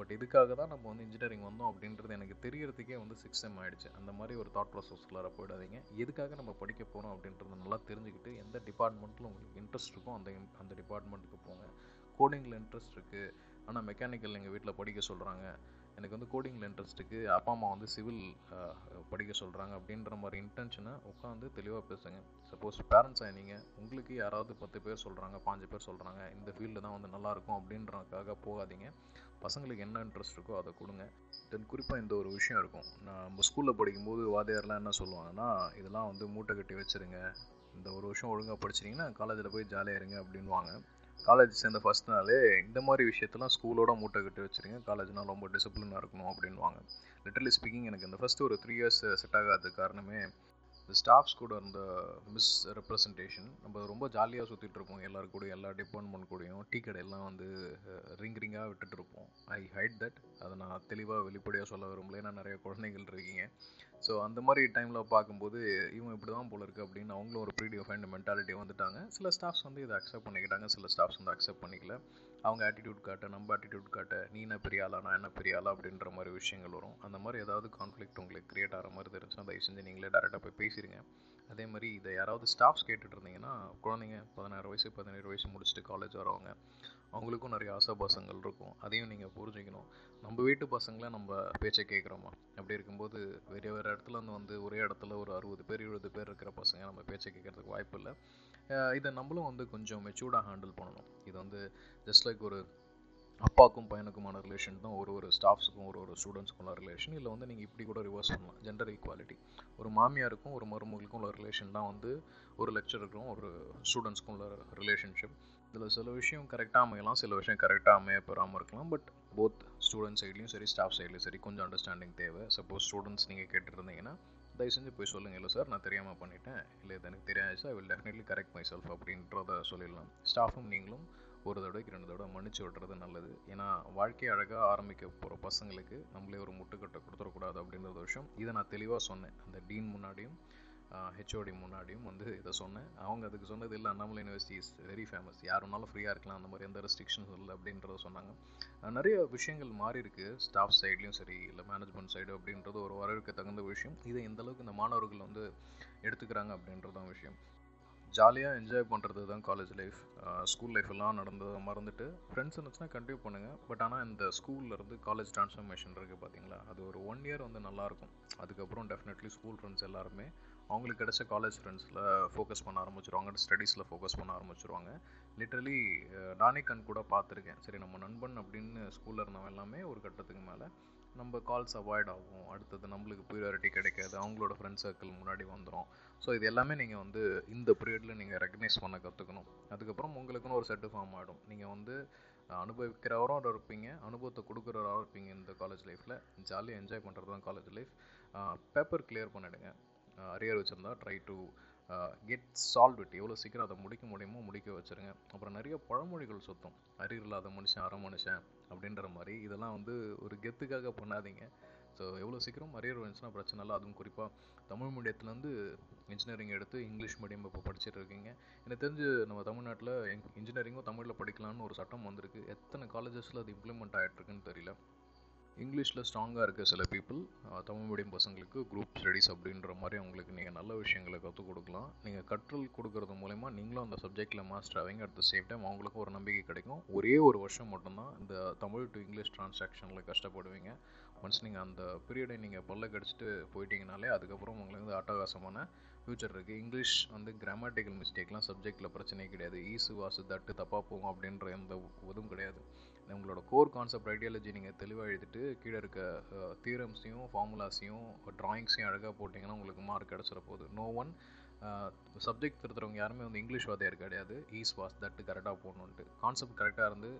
பட் இதுக்காக தான் நம்ம வந்து இன்ஜினியரிங் வந்தோம் அப்படின்றது எனக்கு தெரியறதுக்கே வந்து 6th ஆகிடுச்சு. அந்த மாதிரி ஒரு தாட் ப்ராசஸ்க்குள்ளார போயிடாதீங்க. எதுக்காக நம்ம படிக்க போகிறோம் அப்படின்றத நல்லா தெரிஞ்சுக்கிட்டு எந்த டிபார்ட்மெண்ட்டில் உங்களுக்கு இன்ட்ரெஸ்ட் இருக்கோ அந்த டிபார்ட்மெண்ட்டுக்கு போங்க. கோடிங்கில் இன்ட்ரெஸ்ட் இருக்குது ஆனால் மெக்கானிக்கல் எங்கள் வீட்டில் படிக்க சொல்கிறாங்க, எனக்கு வந்து கோடிங்கில் இன்ட்ரெஸ்ட் இருக்குது, அப்பா அம்மா வந்து சிவில் படிக்க சொல்கிறாங்க அப்படின்ற மாதிரி இன்டென்ஷனை உட்காந்து தெளிவாக பேசுங்க. சப்போஸ் பேரண்ட்ஸ் ஆகினீங்க, உங்களுக்கு யாராவது 10 பேர் சொல்கிறாங்க, 5 பேர் சொல்கிறாங்க இந்த ஃபீல்டு தான் வந்து நல்லாயிருக்கும் அப்படின்றக்காக போகாதீங்க. பசங்களுக்கு என்ன இன்ட்ரெஸ்ட் இருக்கோ அதை கொடுங்க. தென் குறிப்பாக இந்த ஒரு விஷயம் இருக்கும், நம்ம ஸ்கூலில் படிக்கும்போது வாத்தியாரெலாம் என்ன சொல்லுவாங்கன்னா, இதெல்லாம் வந்து மூட்டை கட்டி வச்சுருங்க, இந்த ஒரு வருஷம் ஒழுங்காக படிச்சிட்டிங்கன்னா காலேஜில் போய் ஜாலியாக இருங்க அப்படின்வாங்க. காலேஜ் சேர்ந்த ஃபஸ்ட் நாளே இந்த மாதிரி விஷயத்தெல்லாம் ஸ்கூலோட மூட்டை கட்டி வச்சுருங்க, காலேஜ்னால் ரொம்ப டிசிப்ளினாக இருக்கணும் அப்படின்வாங்க. லிட்டரலி ஸ்பீக்கிங் எனக்கு இந்த ஃபஸ்ட்டு ஒரு 3 இயர்ஸ் செட் ஆகாத காரணமே இந்த ஸ்டாஃப்ஸ் கூட அந்த மிஸ் ரெப்ரசன்டேஷன். நம்ம ரொம்ப ஜாலியாக சுற்றிட்டு இருப்போம், எல்லாரும் கூடயும், எல்லா டிபார்ட்மெண்ட் கூடயும், டீ கடையெல்லாம் வந்து ரிங்காக விட்டுட்டு இருப்போம். ஐ ஹைட் தட், அதை நான் தெளிவாக வெளிப்படையாக சொல்ல விரும்பல, ஏன்னா நிறைய குழந்தைகள் இருக்கீங்க. ஸோ அந்த மாதிரி டைமில் பார்க்கும்போது இவங்க இப்படி தான் போல இருக்குது அப்படின்னு அவங்களும் ஒரு ப்ரீடிஃபைன்ட் மென்டாலிட்டி வந்துட்டாங்க. சில ஸ்டாஃப்ஸ் வந்து இதை அக்செப்ட் பண்ணிக்கிட்டாங்க, சில ஸ்டாஃப்ஸ் வந்து அக்செப்ட் பண்ணிக்கல. அவங்க ஆட்டிடியூட் காட்ட, நம்ம ஆட்டிடியூட் காட்ட, நீ என்ன பெரிய ஆளா, நான் என்ன பெரிய ஆளா அப்படின்ற மாதிரி விஷயங்கள் வரும். அந்த மாதிரி ஏதாவது கான்ஃப்ளிக்ட் உங்களுக்கு க்ரியேட் ஆகிற மாதிரி தெரிஞ்சுன்னா தயவு செஞ்சு நீங்களே டேரெக்டாக போய் பேசிடுங்க. அதே மாதிரி இதை யாராவது ஸ்டாஃப்ஸ் கேட்டுட்டு இருந்தீங்கன்னா, குழந்தைங்க 16 வயசு 17 வயசு முடிச்சுட்டு காலேஜ் வரவங்க, அவங்களுக்கும் நிறைய ஆசாபாசங்கள் இருக்கும், அதையும் நீங்கள் புரிஞ்சுக்கணும். நம்ம வீட்டு பசங்களை நம்ம பேச்சை கேட்குறோமா? அப்படி இருக்கும்போது வேறு வேறு இடத்துலேருந்து வந்து ஒரே இடத்துல ஒரு 60 பேர் 70 பேர் இருக்கிற பசங்க நம்ம பேச்சை கேட்குறதுக்கு வாய்ப்பு இல்லை. இதை நம்மளும் வந்து கொஞ்சம் மெச்சூர்டாக ஹேண்டில் பண்ணணும். இது வந்து ஜஸ்ட் லைக் ஒரு அப்பாக்கும் பையனுக்குமான ரிலேஷன் தான் ஒரு ஸ்டாஃப்ஸுக்கும் ஒரு ஸ்டூடெண்ட்ஸுக்குள்ள ரிலேஷன். இல்லை வந்து நீங்கள் இப்படி கூட ரிவர்ஸ் பண்ணலாம். ஜெண்டர் ஈக்குவாலிட்டி, ஒரு மாமியாருக்கும் ஒரு மருமகளுக்கும் உள்ள ரிலேஷன் தான் வந்து ஒரு லெக்சருக்கும் ஒரு ஸ்டூடெண்ட்ஸுக்கும் உள்ள ரிலேஷன்ஷிப். இதில் சில விஷயம் கரெக்டாக அமையலாம், சில விஷயம் கரெக்டாக அமைய பெறாமல் இருக்கலாம். பட் போத் ஸ்டூடெண்ட்ஸ் சைட்லேயும் சரி ஸ்டாஃப் சைட்லேயும் சரி கொஞ்சம் அண்டர்ஸ்டாண்டிங் தேவை. சப்போஸ் ஸ்டூடெண்ட்ஸ் நீங்கள் கேட்டுருந்தீங்கன்னா தயவு செஞ்சு போய் சொல்லுங்கள், இல்லை சார் நான் தெரியாமல் பண்ணிட்டேன், இல்லை இது எனக்கு தெரியாது, I will definitely correct myself அப்படின்றத சொல்லிடலாம். ஸ்டாஃபும் நீங்களும் ஒரு தடவைக்கு 2 தடவை மன்னிச்சு விட்டுறது நல்லது. ஏன்னா வாழ்க்கையை அழகாக ஆரம்பிக்க போகிற பசங்களுக்கு நம்மளே ஒரு முட்டுக்கட்டை கொடுத்துடக்கூடாது அப்படின்றது விஷயம். இதை நான் தெளிவாக சொன்னேன், அந்த டீன் முன்னாடியும் ஹெச்ஓடி முன்னாடியும் வந்து இதை சொன்னேன். அவங்க அதுக்கு சொன்னது இல்லை, Annamalai university is very famous, யாருனாலும் ஃப்ரீயாக இருக்கலாம், அந்த மாதிரி எந்த ரெஸ்ட்ரிக்ஷன்ஸ் இல்லை அப்படின்றத சொன்னாங்க. நிறைய விஷயங்கள் மாறி இருக்குது ஸ்டாஃப் சைட்லேயும் சரி, இல்லை மேனேஜ்மெண்ட் சைடு அப்படின்றது ஒரு வரவேற்க தகுந்த விஷயம். இதை எந்தளவுக்கு இந்த மாணவர்கள் வந்து எடுத்துக்கிறாங்க அப்படின்றதான் விஷயம். ஜாலியாக என்ஜாய் பண்ணுறது தான் காலேஜ் லைஃப். ஸ்கூல் லைஃப் எல்லாம் நடந்ததை மறந்துட்டு ஃப்ரெண்ட்ஸ் இருந்துச்சுன்னா கண்டினியூ பண்ணுங்கள். பட் ஆனால் இந்த ஸ்கூல்லேருந்து காலேஜ் ட்ரான்ஸ்ஃபர்மேஷன் இருக்குது பார்த்தீங்களா, அது ஒரு 1 இயர் வந்து நல்லாயிருக்கும். அதுக்கப்புறம் டெஃபினெட்லி ஸ்கூல் ஃப்ரெண்ட்ஸ் எல்லாருமே அவங்களுக்கு கிடைச்ச காலேஜ் ஃப்ரெண்ட்ஸில் ஃபோக்கஸ் பண்ண ஆரம்பிச்சிருவாங்க, ஸ்டடீஸில் ஃபோக்கஸ் பண்ண ஆரம்பிச்சிருவாங்க. லிட்ரலி நானே கண் கூட பார்த்துருக்கேன். சரி, நம்ம நண்பன் அப்படின்னு ஸ்கூலில் இருந்தவன் எல்லாமே ஒரு கட்டத்துக்கு மேலே நம்ம கால்ஸ் அவாய்ட் ஆகும், அடுத்தது நம்மளுக்கு ப்ரியாரிட்டி கிடைக்காது, அவங்களோட ஃப்ரெண்ட் சர்க்கிள் முன்னாடி வந்துடும். ஸோ இது எல்லாமே நீங்கள் வந்து இந்த பீரியடில் நீங்கள் ரெக்கக்னைஸ் பண்ண கற்றுக்கணும். அதுக்கப்புறம் உங்களுக்குன்னு ஒரு செட்டு ஃபார்ம் ஆகிடும். நீங்கள் வந்து அனுபவிக்கிறவரும் இருப்பீங்க, அனுபவத்தை கொடுக்குறவராக இருப்பீங்க. இந்த காலேஜ் லைஃப்பில் ஜாலியாக என்ஜாய் பண்ணுறது தான் காலேஜ் லைஃப். பேப்பர் கிளியர் பண்ணிடுங்க, அரியர் வச்சுருந்தா try to get solve it, எவ்வளோ சீக்கிரம் அதை முடிக்க முடியுமோ முடிக்க வச்சுருங்க. அப்புறம் நிறைய பழமொழிகள் சுத்தம், அரியர் இல்லாத மனுஷன் அரை மனுஷன் அப்படின்ற மாதிரி, இதெல்லாம் வந்து ஒரு கெத்துக்காக பண்ணாதீங்க. ஸோ எவ்வளோ சீக்கிரம் அரியர் வந்துச்சுன்னா பிரச்சனை இல்லை. அதுவும் குறிப்பாக தமிழ் மீடியத்துலேருந்து இன்ஜினியரிங் எடுத்து இங்கிலீஷ் மீடியம் இப்போ படிச்சுட்டு இருக்கீங்க. எனக்கு தெரிஞ்சு நம்ம தமிழ்நாட்டில் இன்ஜினியரிங்கும் தமிழில் படிக்கலாம்னு ஒரு சட்டம் வந்திருக்கு. எத்தனை காலேஜஸில் அது இம்ப்ளிமெண்ட் ஆகிட்ருக்குன்னு தெரியல. இங்கிலீஷில் ஸ்ட்ராங்காக இருக்க சில பீப்புள் தமிழ் மீடியம் பசங்களுக்கு குரூப் ஸ்டடீஸ் அப்படின்ற மாதிரி அவங்களுக்கு நீங்கள் நல்ல விஷயங்களை கற்றுக் கொடுக்கலாம். நீங்கள் கற்றல் கொடுக்கறது மூலமா நீங்களும் அந்த சப்ஜெக்டில் மாஸ்டர் ஆவீங்க. அட் த சேம் டைம் அவங்களுக்கும் ஒரு நம்பிக்கை கிடைக்கும். ஒரே ஒரு வருஷம் மட்டும்தான் இந்த தமிழ் டு இங்கிலீஷ் டிரான்சாக்ஷனில் கஷ்டப்படுவீங்க. ஒன்ஸ் நீங்கள் அந்த பீரியடை நீங்கள் பல்ல கடிச்சிட்டு போயிட்டீங்கனாலே அதுக்கப்புறம் உங்களுக்கு வந்து அட்டகாசமான ஃப்யூச்சர் இருக்குது. இங்கிலீஷ் வந்து கிராமட்டிக்கல் மிஸ்டேக்லாம் சப்ஜெக்டில் பிரச்சனை கிடையாது. ஈஸு வாசு தட்டு தப்பாக போகும் அப்படின்ற எந்த இதுவும் கிடையாது. உங்களோட கோர் கான்செப்ட் ஐடியாலஜி நீங்கள் தெளிவாக எழுதிட்டு கீழே இருக்க தியரம்ஸையும் ஃபார்முலாஸையும் ட்ராயிங்ஸையும் அழகாக போட்டிங்கன்னா உங்களுக்கு மார்க் கிடச்சிட போகுது. நோ ஒன் சப்ஜெக்ட் திருத்துறவங்க யாருமே வந்து இங்கிலீஷ் வாதியார் கிடையாது. ஈஸ் வாஸ் தட்டு கரெக்டாக போடணுன்ட்டு கான்செப்ட் கரெக்டாக இருந்து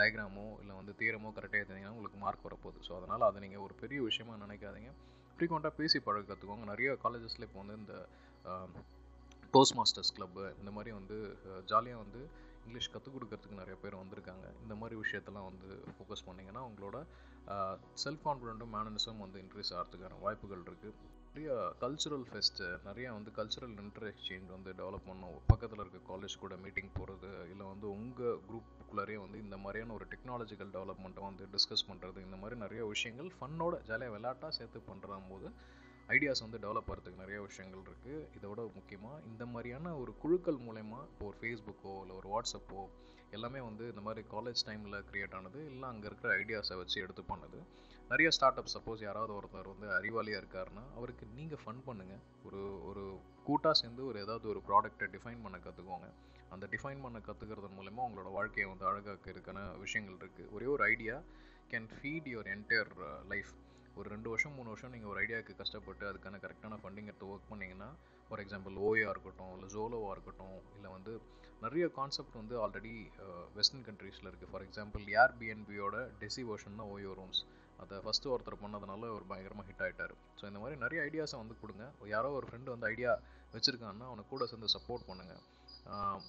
டயக்ராமோ இல்லை வந்து தியரமோ கரெக்டாக எழுதினீங்கன்னா உங்களுக்கு மார்க் வரப்போகுது. ஸோ அதனால் அதை நீங்கள் ஒரு பெரிய விஷயமா நினைக்காதீங்க. ஃப்ரீக்வெண்ட்டாக பேசி பழக கற்றுக்கோங்க. நிறைய காலேஜஸில் இப்போ வந்து இந்த டோஸ்ட் மாஸ்டர்ஸ் கிளப்பு இந்த மாதிரி வந்து ஜாலியாக வந்து இங்கிலீஷ் கற்றுக் கொடுக்கறதுக்கு நிறைய பேர் வந்திருக்காங்க. இந்த மாதிரி விஷயத்தெல்லாம் வந்து ஃபோக்கஸ் பண்ணிங்கன்னா உங்களோட செல்ஃப் கான்ஃபிடென்ட்டும் மேனரிசம் வந்து இன்க்ரீஸ் ஆகிறதுக்கான வாய்ப்புகள் இருக்குது. நிறைய கல்ச்சுரல் ஃபெஸ்ட்டு, நிறையா வந்து கல்ச்சுரல் இன்டர் எக்ஸ்சேஞ்ச் வந்து டெவலப் பண்ணணும். பக்கத்தில் இருக்க காலேஜ் கூட மீட்டிங் போகிறது, இல்லை வந்து உங்கள் குரூப்புக்குள்ளே வந்து இந்த மாதிரியான ஒரு டெக்னாலஜிக்கல் டெவலப்மெண்ட்டை வந்து டிஸ்கஸ் பண்ணுறது, இந்த மாதிரி நிறைய விஷயங்கள் ஃபன்னோட ஜாலியாக விளையாட்டாக சேர்த்து பண்ணுற போது ஐடியாஸ் வந்து டெவலப் ஆகிறதுக்கு நிறைய விஷயங்கள் இருக்குது. இதோட முக்கியமாக இந்த மாதிரியான ஒரு குழுக்கள் மூலமா இப்போ ஒரு ஃபேஸ்புக்கோ இல்லை ஒரு வாட்ஸ்அப்போ எல்லாமே வந்து இந்த மாதிரி காலேஜ் டைமில் க்ரியேட் ஆனது இல்லை அங்கே இருக்கிற ஐடியாஸை வச்சு எடுத்து பண்ணுது. நிறைய ஸ்டார்ட் அப் சப்போஸ் யாராவது ஒருத்தர் வந்து அறிவாளியாக இருக்காருன்னா அவருக்கு நீங்கள் ஃபண்ட் பண்ணுங்கள். ஒரு ஒரு கூட்டாக சேர்ந்து ஒரு ஏதாவது ஒரு ப்ராடக்டை டிஃபைன் பண்ண கற்றுக்கோங்க. அந்த டிஃபைன் பண்ண கற்றுக்கிறது மூலமா உங்களோட வாழ்க்கையை வந்து அழகாக்க இருக்கான விஷயங்கள் இருக்குது. ஒரே ஒரு idea can feed your entire life. ஒரு 2 வருஷம் 3 வருஷம் நீங்கள் ஒரு ஐடியாவுக்கு கஷ்டப்பட்டு அதுக்கான கரெக்டான ஃபண்டிங் எடுத்து ஒர்க் பண்ணிங்கன்னா, ஃபார் எக்ஸாம்பிள் ஓயா இருக்கட்டும், இல்லை ஜோலோவாக இருக்கட்டும், இல்லை வந்து நிறைய கான்செப்ட் வந்து ஆல்ரெடி வெஸ்டர்ன் கண்ட்ரீஸில் இருக்குது. ஃபார் எக்ஸாம்பிள் ஏர்பிஎன்பியோட டெசி வெர்ஷன் தான் ஓயோ ரூம்ஸ். அதை ஃபஸ்ட்டு ஒருத்தர் பண்ணதுனால ஒரு பயங்கரமாக ஹிட் ஆகிட்டார். ஸோ இந்த மாதிரி நிறைய ஐடியாஸை வந்து கொடுங்க. யாரோ ஒரு ஃப்ரெண்டு வந்து ஐடியா வச்சுருக்காங்கன்னா அவனை கூட சேர்ந்து சப்போர்ட் பண்ணுங்கள்.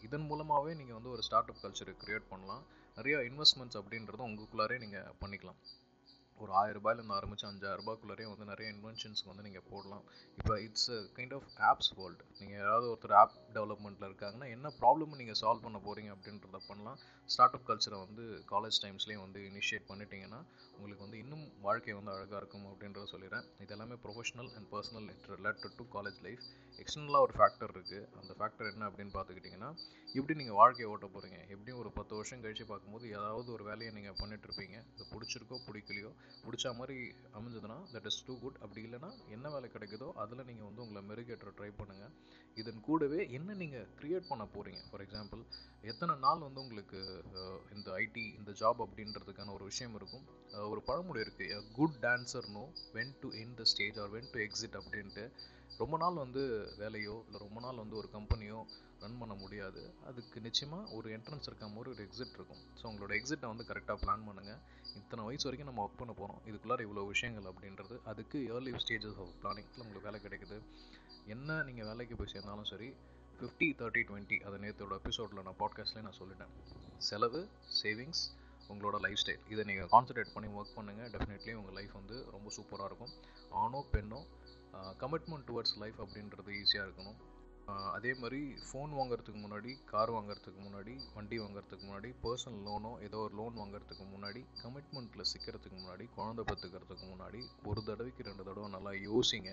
இதன் மூலமாகவே நீங்கள் வந்து ஒரு ஸ்டார்ட் அப் கல்ச்சரை க்ரியேட் பண்ணலாம். நிறையா இன்வெஸ்ட்மெண்ட்ஸ் அப்படின்றத உங்களுக்குள்ளாரே நீங்கள் பண்ணிக்கலாம். ஒரு 1000 ரூபாயிலேருந்து ஆரம்பித்து 5000 ரூபாய்க்குள்ளே வந்து நிறைய இன்வென்ஷன்ஸ்க்கு வந்து நீங்கள் போடலாம். இப்போ it's kind of apps world. நீங்கள் யாராவது ஒருத்தர் ஆப் டெவலப்மெண்ட்டில் இருக்காங்கன்னா என்ன ப்ராப்ளமும் நீங்கள் சால்வ் பண்ண போகிறீங்க அப்படின்றத பண்ணலாம். ஸ்டார்ட் அப் கல்ச்சரை வந்து காலேஜ் டைம்ஸ்லேயே வந்து இனிஷியேட் பண்ணிட்டீங்கன்னா உங்களுக்கு வந்து இன்னும் வாழ்க்கை வந்து அழகாக இருக்கும் அப்படின்றத சொல்லிடுறேன். இது எல்லாமே professional and personal related to college life. எக்ஸ்டர்னலாக ஒரு ஃபேக்டர் இருக்குது. அந்த ஃபேக்டர் என்ன அப்படின்னு பார்த்துக்கிட்டிங்கன்னா, எப்படி நீங்கள் வாழ்க்கையை ஓட்ட போகிறீங்க. எப்படியும் ஒரு 10 வருஷம் கழிச்சு பார்க்கும்போது ஏதாவது ஒரு வேலையை நீங்கள் பண்ணிட்டுருப்பீங்க. இது பிடிச்சிருக்கோ பிடிக்கலையோ, பிடிச்ச மாதிரி அமைஞ்சதுன்னா தட் இஸ் டூ குட். அப்படி இல்லைனா என்ன வேலை கிடைக்குதோ அதில் நீங்கள் வந்து உங்களை மெருகேற்ற ட்ரை பண்ணுங்கள். இதன் கூடவே என்ன நீங்கள் க்ரியேட் பண்ண போகிறீங்க, ஃபார் எக்ஸாம்பிள் எத்தனை நாள் வந்து உங்களுக்கு இந்த ஐடி இந்த ஜாப் அப்படின்றதுக்கான ஒரு விஷயம் இருக்கும். ஒரு பழமொழி இருக்குது, good dancer know when to N the stage or when to exit அப்படின்ட்டு. ரொம்ப நாள் வந்து வேலையோ இல்லை ரொம்ப நாள் வந்து ஒரு கம்பெனியோ ரன் பண்ண முடியாது. அதுக்கு நிச்சயமாக ஒரு என்ட்ரன்ஸ் இருக்காம ஒரு எக்ஸிட் இருக்கும். ஸோ உங்களோட எக்ஸிட்டை வந்து கரெக்டாக பிளான் பண்ணுங்கள். இத்தனை வயசு வரைக்கும் நம்ம ஒர்க் பண்ண போகிறோம், இதுக்குள்ளார இவ்வளோ விஷயங்கள் அப்படின்றது. அதுக்கு ஏர்லி ஸ்டேஜஸ் ஆஃப் பிளானிங்கில் உங்களுக்கு வேலை கிடைக்குது. என்ன நீங்கள் வேலைக்கு போய் சேர்ந்தாலும் சரி, 50-30-20 அதை நேற்றோட எபிசோடில் நான் பாட்காஸ்ட்லேயே நான் சொல்லிட்டேன். செலவு, சேவிங்ஸ், உங்களோட லைஃப் ஸ்டைல், இதை நீங்கள் கான்சன்ட்ரேட் பண்ணி ஒர்க் பண்ணுங்கள். டெஃபினெட்லி உங்கள் லைஃப் வந்து ரொம்ப சூப்பராக இருக்கும். ஆணோ பெண்ணோ கமிட்மெண்ட் டுவர்ட்ஸ் லைஃப் அப்படின்றது ஈஸியாக இருக்கணும். அதே மாதிரி ஃபோன் வாங்குறதுக்கு முன்னாடி, கார் வாங்குறதுக்கு முன்னாடி, வண்டி வாங்குறதுக்கு முன்னாடி, பர்சனல் லோனோ ஏதோ ஒரு லோன் வாங்குறதுக்கு முன்னாடி, கமிட்மெண்ட்டில் சிக்கிறதுக்கு முன்னாடி, குழந்தை பத்துக்கிறதுக்கு முன்னாடி 1 தடவைக்கு 2 தடவை நல்லா யோசிங்க.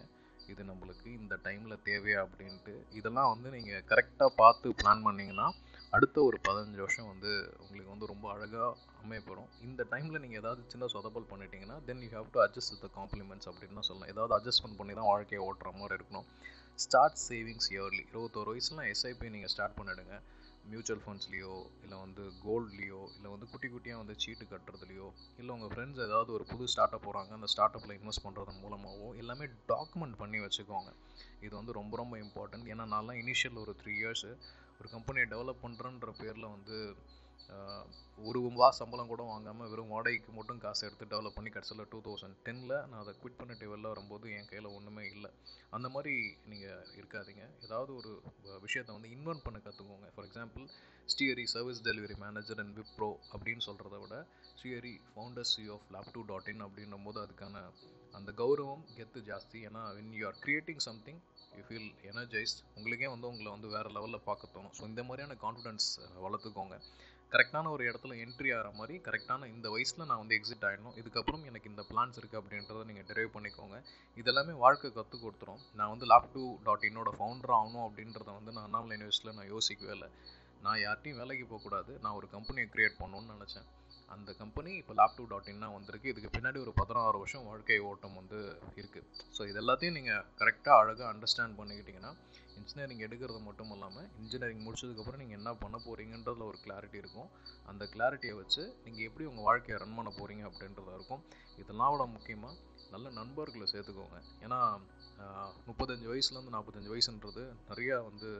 இது நம்மளுக்கு இந்த டைமில் தேவையா அப்படின்ட்டு. இதெல்லாம் வந்து நீங்கள் கரெக்டாக பார்த்து பிளான் பண்ணிங்கன்னா அடுத்த ஒரு 15 வருஷம் வந்து உங்களுக்கு வந்து ரொம்ப அழகாக அமையப்படும். இந்த டைமில் நீங்கள் ஏதாவது சின்ன சொதப்பல் பண்ணிட்டீங்கன்னா then you have to adjust the compliments அப்படின்னு தான் சொல்லலாம். ஏதாவது அட்ஜஸ்ட்மெண்ட் பண்ணி தான் வாழ்க்கையை ஓட்டுற மாதிரி இருக்கணும். Start savings early. 21 வயசுலாம் எஸ்ஐபி நீங்கள் ஸ்டார்ட் பண்ணிவிடுங்க. மியூச்சுவல் ஃபண்ட்ஸ்லேயோ இல்லை வந்து கோல்ட்லேயோ இல்லை வந்து குட்டி குட்டியாக வந்து சீட்டு கட்டுறதுலையோ இல்லை உங்கள் ஃப்ரெண்ட்ஸ் ஏதாவது ஒரு புது ஸ்டார்ட் அப் போகிறாங்க, அந்த ஸ்டார்ட் அப்பில் இன்வெஸ்ட் பண்ணுறது மூலமாகவோ எல்லாமே டாக்குமெண்ட் பண்ணி வச்சுக்கோங்க. இது வந்து ரொம்ப ரொம்ப இம்பார்ட்டன்ட். ஏன்னா நான்லாம் இனிஷியல் ஒரு 3 இயர்ஸு ஒரு கம்பெனியை டெவலப் பண்ணுறன்ற பேரில் வந்து ஒரு சம்பளம் கூட வாங்காமல் வெறும் வாடகைக்கு மட்டும் காசு எடுத்து டெவலப் பண்ணி கடைசியில் 2010ல் நான் அதை குவிட் பண்ணிட்டு வெளில வரும்போது என் கையில் ஒன்றுமே இல்லை. அந்த மாதிரி நீங்கள் இருக்காதீங்க. ஏதாவது ஒரு விஷயத்தை வந்து இன்வென்ட் பண்ண கற்றுக்கோங்க. For example Srihari service delivery manager and Wipro அப்படின்னு சொல்கிறத விட Srihari founder CEO of Laptop.in அப்படின்னும் போது அதுக்கான அந்த கௌரவம் கெத்து ஜாஸ்தி. ஏன்னா when you are creating something you feel energized. உங்களுக்கே வந்து உங்களை வந்து வேறு லெவலில் பார்க்க தோணும். ஸோ இந்த மாதிரியான கான்ஃபிடென்ஸ் வளர்த்துக்கோங்க. கரெக்டான ஒரு இடத்துல என்ட்ரி ஆகிற மாதிரி கரெக்டான இந்த வயசில் நான் வந்து எக்ஸிட் ஆகிடணும், இதுக்கப்புறம் எனக்கு இந்த பிளான்ஸ் இருக்குது அப்படின்றத நீங்கள் டெரைவ் பண்ணிக்கோங்க. இதெல்லாமே வாழ்க்கை கற்றுக் கொடுத்துரும். நான் வந்து Laptop.inோட ஃபவுண்டர் ஆகணும் அப்படின்றத வந்து நான் அண்ணாமலை யூனிவர்சிட்டியில் நான் யோசிக்கவே இல்லை. நான் யார்ட்டையும் வேலைக்கு போகக்கூடாது, நான் ஒரு கம்பெனியை க்ரியேட் பண்ணணும்னு நினச்சேன். அந்த கம்பெனி இப்போ Laptop.in வந்திருக்கு. இதுக்கு பின்னாடி ஒரு 16 வருஷம் வாழ்க்கை ஓட்டம் வந்து இருக்குது. ஸோ இது எல்லாத்தையும் நீங்கள் கரெக்டாக அழகாக அண்டர்ஸ்டாண்ட் பண்ணிக்கிட்டிங்கன்னா இன்ஜினியரிங் எடுக்கிறது மட்டும் இல்லாமல் இன்ஜினியரிங் முடிச்சதுக்கப்புறம் நீங்கள் என்ன பண்ண போகிறீங்கன்றதுல ஒரு கிளாரிட்டி இருக்கும். அந்த கிளாரிட்டியை வச்சு நீங்கள் எப்படி உங்கள் வாழ்க்கையை ரன் பண்ண போகிறீங்க அப்படின்றதா இருக்கும். இதெல்லாம் விட முக்கியமாக நல்ல நண்பர்களை சேர்த்துக்கோங்க. ஏன்னா 35 வயசுலேருந்து 45 வயசுன்றது நிறையா வந்து